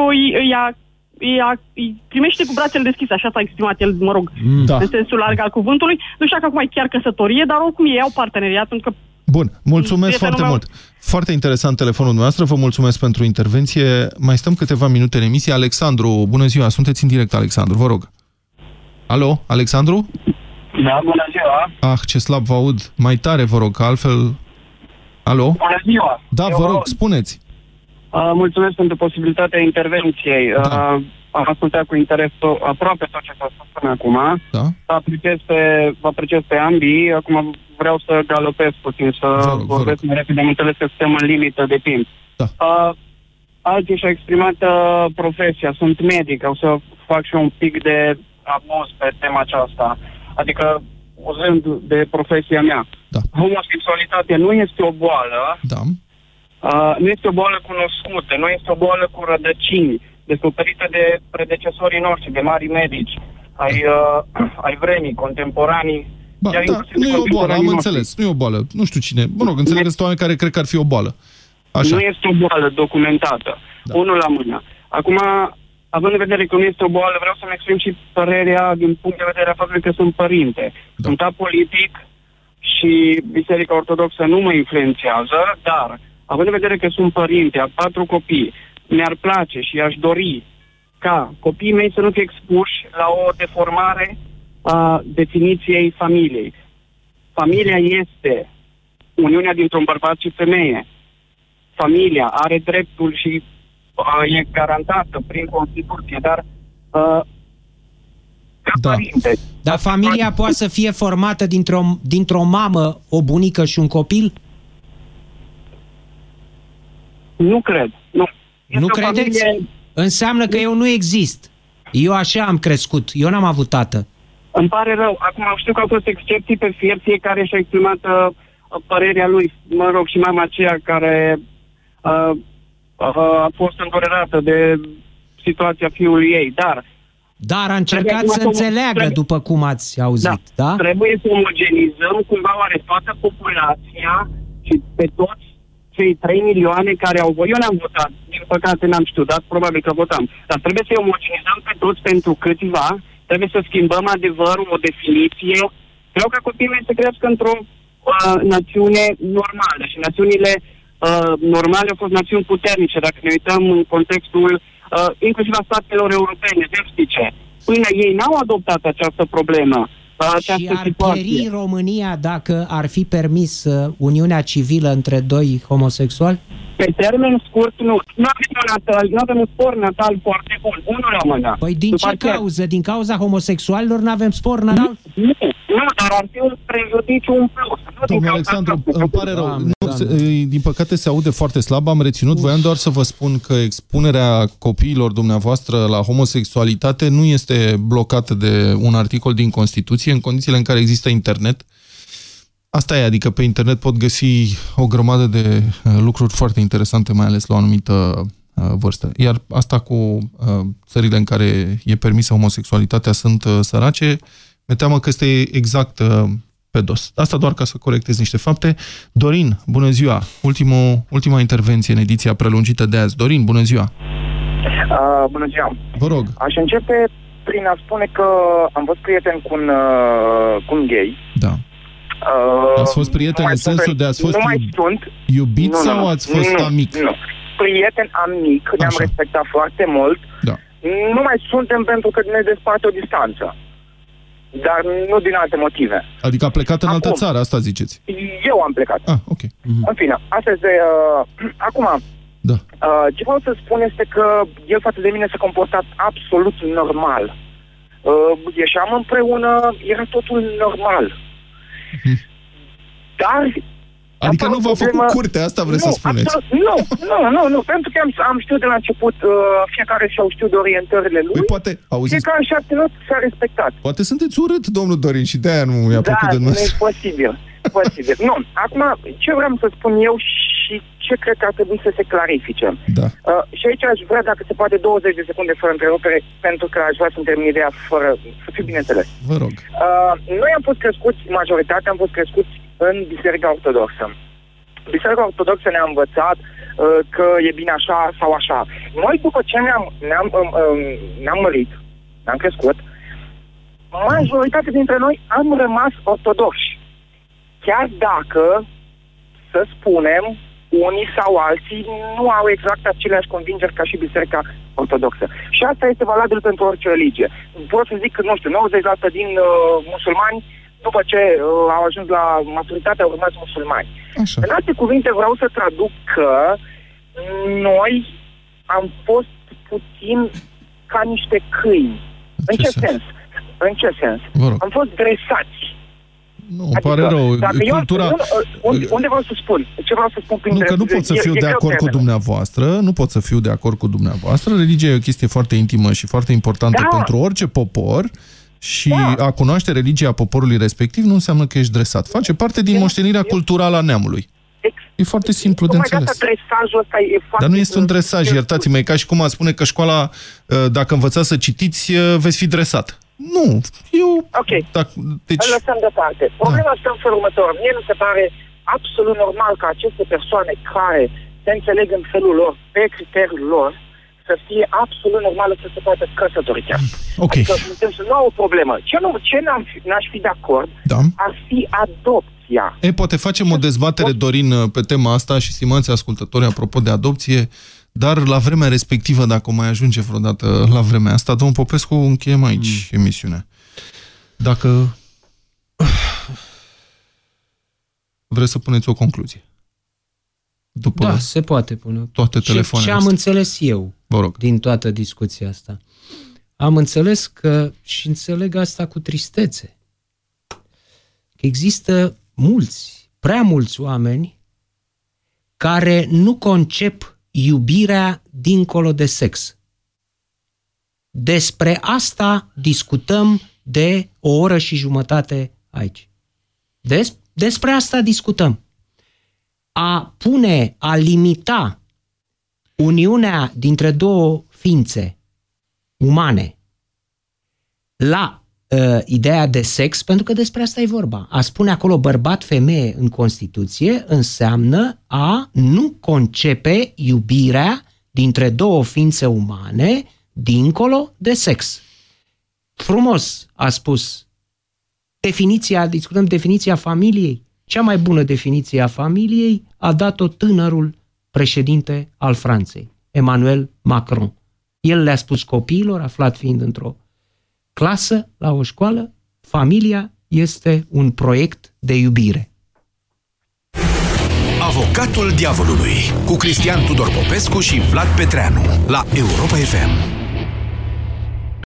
îi primește cu brațele deschise, așa s-a exprimat el, mă rog, în sensul larg al cuvântului. Nu știu că acum e chiar căsătorie, dar oricum ei au parteneriat, pentru că... Bun, mulțumesc foarte mult. Foarte interesant telefonul noastră, vă mulțumesc pentru intervenție. Mai stăm câteva minute în emisie. Alexandru, bună ziua, sunteți în direct, Alexandru, vă rog. Alo, Alexandru? Da, bună ziua. Ah, ce slab vă aud. Mai tare, vă rog, că altfel... Alo? Bună ziua. Da, vă rog, spuneți. Mulțumesc pentru posibilitatea intervenției. Da. Am ascultat cu interes aproape tot ce s-a spus până acum. Da. Apreciez pe ambii. Acum vreau să galopez puțin, să vorbesc mai repede. Am înțeles că suntem în limită de timp. Da. Alții și-au exprimat profesia. Sunt medic. O să fac și eu un pic de abuz pe tema aceasta. Adică uzând de profesia mea. Da. Homosexualitatea nu este o boală. Da. Nu este o boală cunoscută, nu este o boală cu rădăcini, descoperită de predecesorii noștri, de mari medici, ai vremii, contemporanii. Ba, da, nu e o boală, am înțeles, nu e o boală, nu știu cine, mă rog, înțeleg că sunt oameni care cred că ar fi o boală. Așa. Nu este o boală documentată, unul la mână. Acum, având în vedere că nu este o boală, vreau să-mi exprim și părerea din punct de vedere a faptului că sunt părinte. Da. Sunt apolitic și Biserica Ortodoxă nu mă influențează, dar... Având în vedere că sunt părinte, am 4 copii, mi-ar place și aș dori ca copiii mei să nu fie expuși la o deformare a definiției familiei. Familia este uniunea dintre un bărbat și femeie. Familia are dreptul și e garantată prin Constituție, dar... Da. Dar familia poate să fie formată dintr-o mamă, o bunică și un copil? Nu cred. Nu. Nu credeți? Familie... Înseamnă că eu nu exist. Eu așa am crescut. Eu n-am avut tată. Îmi pare rău. Acum știu că au fost excepții pe fiecare și-a exprimat părerea lui. Mă rog, și mama aceea care a fost îndurerată de situația fiului ei. Dar a încercat să înțeleagă după cum ați auzit. Da. Da? Trebuie să omogenizăm cumva oare toată populația și pe toți cei 3 milioane care au votat. Eu n-am votat, din păcate n-am știut, dar probabil că votam. Dar trebuie să-i omogenizăm pe toți pentru câțiva, Trebuie să schimbăm adevărul, o definiție. Vreau ca copiii să crească într-o națiune normală. Și națiunile normale au fost națiuni puternice, dacă ne uităm în contextul inclusiv a statelor europene, vestice. Până ei n-au adoptat această problemă. Și ar pieri România dacă ar fi permis uniunea civilă între doi homosexuali? Pe termen scurt, nu. Nu avem un spor natal foarte bun. Unul la mână. Păi din ce cauză? Din cauza homosexualilor nu avem spor natal? Nu, dar ar fi un prejudiciu, un plus. Domnul Alexandru, îmi pare rău. Din păcate se aude foarte slab. Am reținut. Voiam doar să vă spun că expunerea copiilor dumneavoastră la homosexualitate nu este blocată de un articol din Constituție în condițiile în care există internet. Asta e, adică pe internet pot găsi o grămadă de lucruri foarte interesante, mai ales la o anumită vârstă. Iar asta cu țările în care e permisă homosexualitatea sunt sărace, mi-e teamă că este exact pe dos. Asta doar ca să corectez niște fapte. Dorin, bună ziua! Ultima intervenție în ediția prelungită de azi. Dorin, bună ziua! Bună ziua! Vă rog! Aș începe prin a spune că am fost prieten cu un gay. Da. Ați fost prieten în sensul de ați fost iubit sau ați fost amic? Nu, prieten amic, ne-am respectat foarte mult. Da. Nu mai suntem pentru că ne desparte o distanță. Dar nu din alte motive. Adică a plecat în altă țară, asta ziceți? Eu am plecat. Ah, ok. Mm-hmm. În fine, asta este... acum, da. Ce vreau să spun este că el față de mine s-a comportat absolut normal. Ieșeam împreună, era totul normal. Dar adică nu v-a făcut curte, asta vreți să spuneți? Nu, pentru că am știut de la început, fiecare și-au știut de orientările lui, poate, fiecare și-a ținut, s-a respectat. Poate sunteți urât, domnul Dorin, și de-aia nu mi-a plăcut de noi. Da, nu e posibil. Nu, acum, ce vreau să spun eu și ce cred că ar trebui să se clarifice. Da. Și aici aș vrea, dacă se poate, 20 de secunde fără întrerupere, pentru că aș vrea să-mi termin ideea fără să fiu bineînțeles. Vă rog. Noi am fost crescuți, majoritatea am fost crescuți în Biserica Ortodoxă. Biserica Ortodoxă ne-a învățat că e bine așa sau așa. Noi, după ce ne-am mărit, ne-am crescut, majoritatea dintre noi am rămas ortodoxi. Chiar dacă, să spunem, unii sau alții nu au exact aceleași convingeri ca și Biserica Ortodoxă. Și asta este valabil pentru orice religie. Pot să zic că, nu știu, 90% din musulmani, după ce au ajuns la maturitate, au urmat musulmani. Așa. În alte cuvinte, vreau să traduc că noi am fost puțin ca niște câini. În ce sens? În ce sens? Am fost dresați. Nu, adică, pare rău. Cultura... Unde vreau să spun? Ce vreau să spun prin că nu pot să fiu de acord cu dumneavoastră, nu pot să fiu de acord cu dumneavoastră. Religia e o chestie foarte intimă și foarte importantă pentru orice popor și a cunoaște religia poporului respectiv nu înseamnă că ești dresat. Face parte din moștenirea culturală a neamului. E foarte simplu de înțeles. Dar nu este un dresaj, iertați-mă, e ca și cum a spune că școala, dacă învățați să citiți, veți fi dresat. Nu, eu... Ok, deci... îl lăsăm departe. Problema stă în felul următor. Mie nu se pare absolut normal ca aceste persoane care se înțeleg în felul lor, pe criteriul lor, să fie absolut normală să se poată căsătorica. Ok. Adică, nu au o problemă. Ce n-aș fi de acord ar fi adopția. E, poate facem o dezbatere, Dorin, pe tema asta și, stimați ascultători, apropo de adopție, dar la vremea respectivă, dacă o mai ajunge vreodată la vremea asta, domnul Popescu, încheiem aici emisiunea. Dacă vreți să puneți o concluzie. După se poate pune. Toate telefoanele. Ce am înțeles eu din toată discuția asta? Am înțeles că, și înțeleg asta cu tristețe, că există prea mulți oameni care nu concep iubirea dincolo de sex. Despre asta discutăm de o oră și jumătate aici. Despre asta discutăm. A limita uniunea dintre două ființe umane la ideea de sex, pentru că despre asta e vorba. A spune acolo bărbat-femeie în Constituție înseamnă a nu concepe iubirea dintre două ființe umane dincolo de sex. frumos a spus definiția, discutăm definiția familiei. Cea mai bună definiție a familiei a dat-o tânărul președinte al Franței, Emmanuel Macron. El le-a spus copiilor, aflat fiind într-o clasă la o școală, familia este un proiect de iubire. Avocatul Diavolului cu Cristian Tudor Popescu și Vlad Petreanu la Europa FM.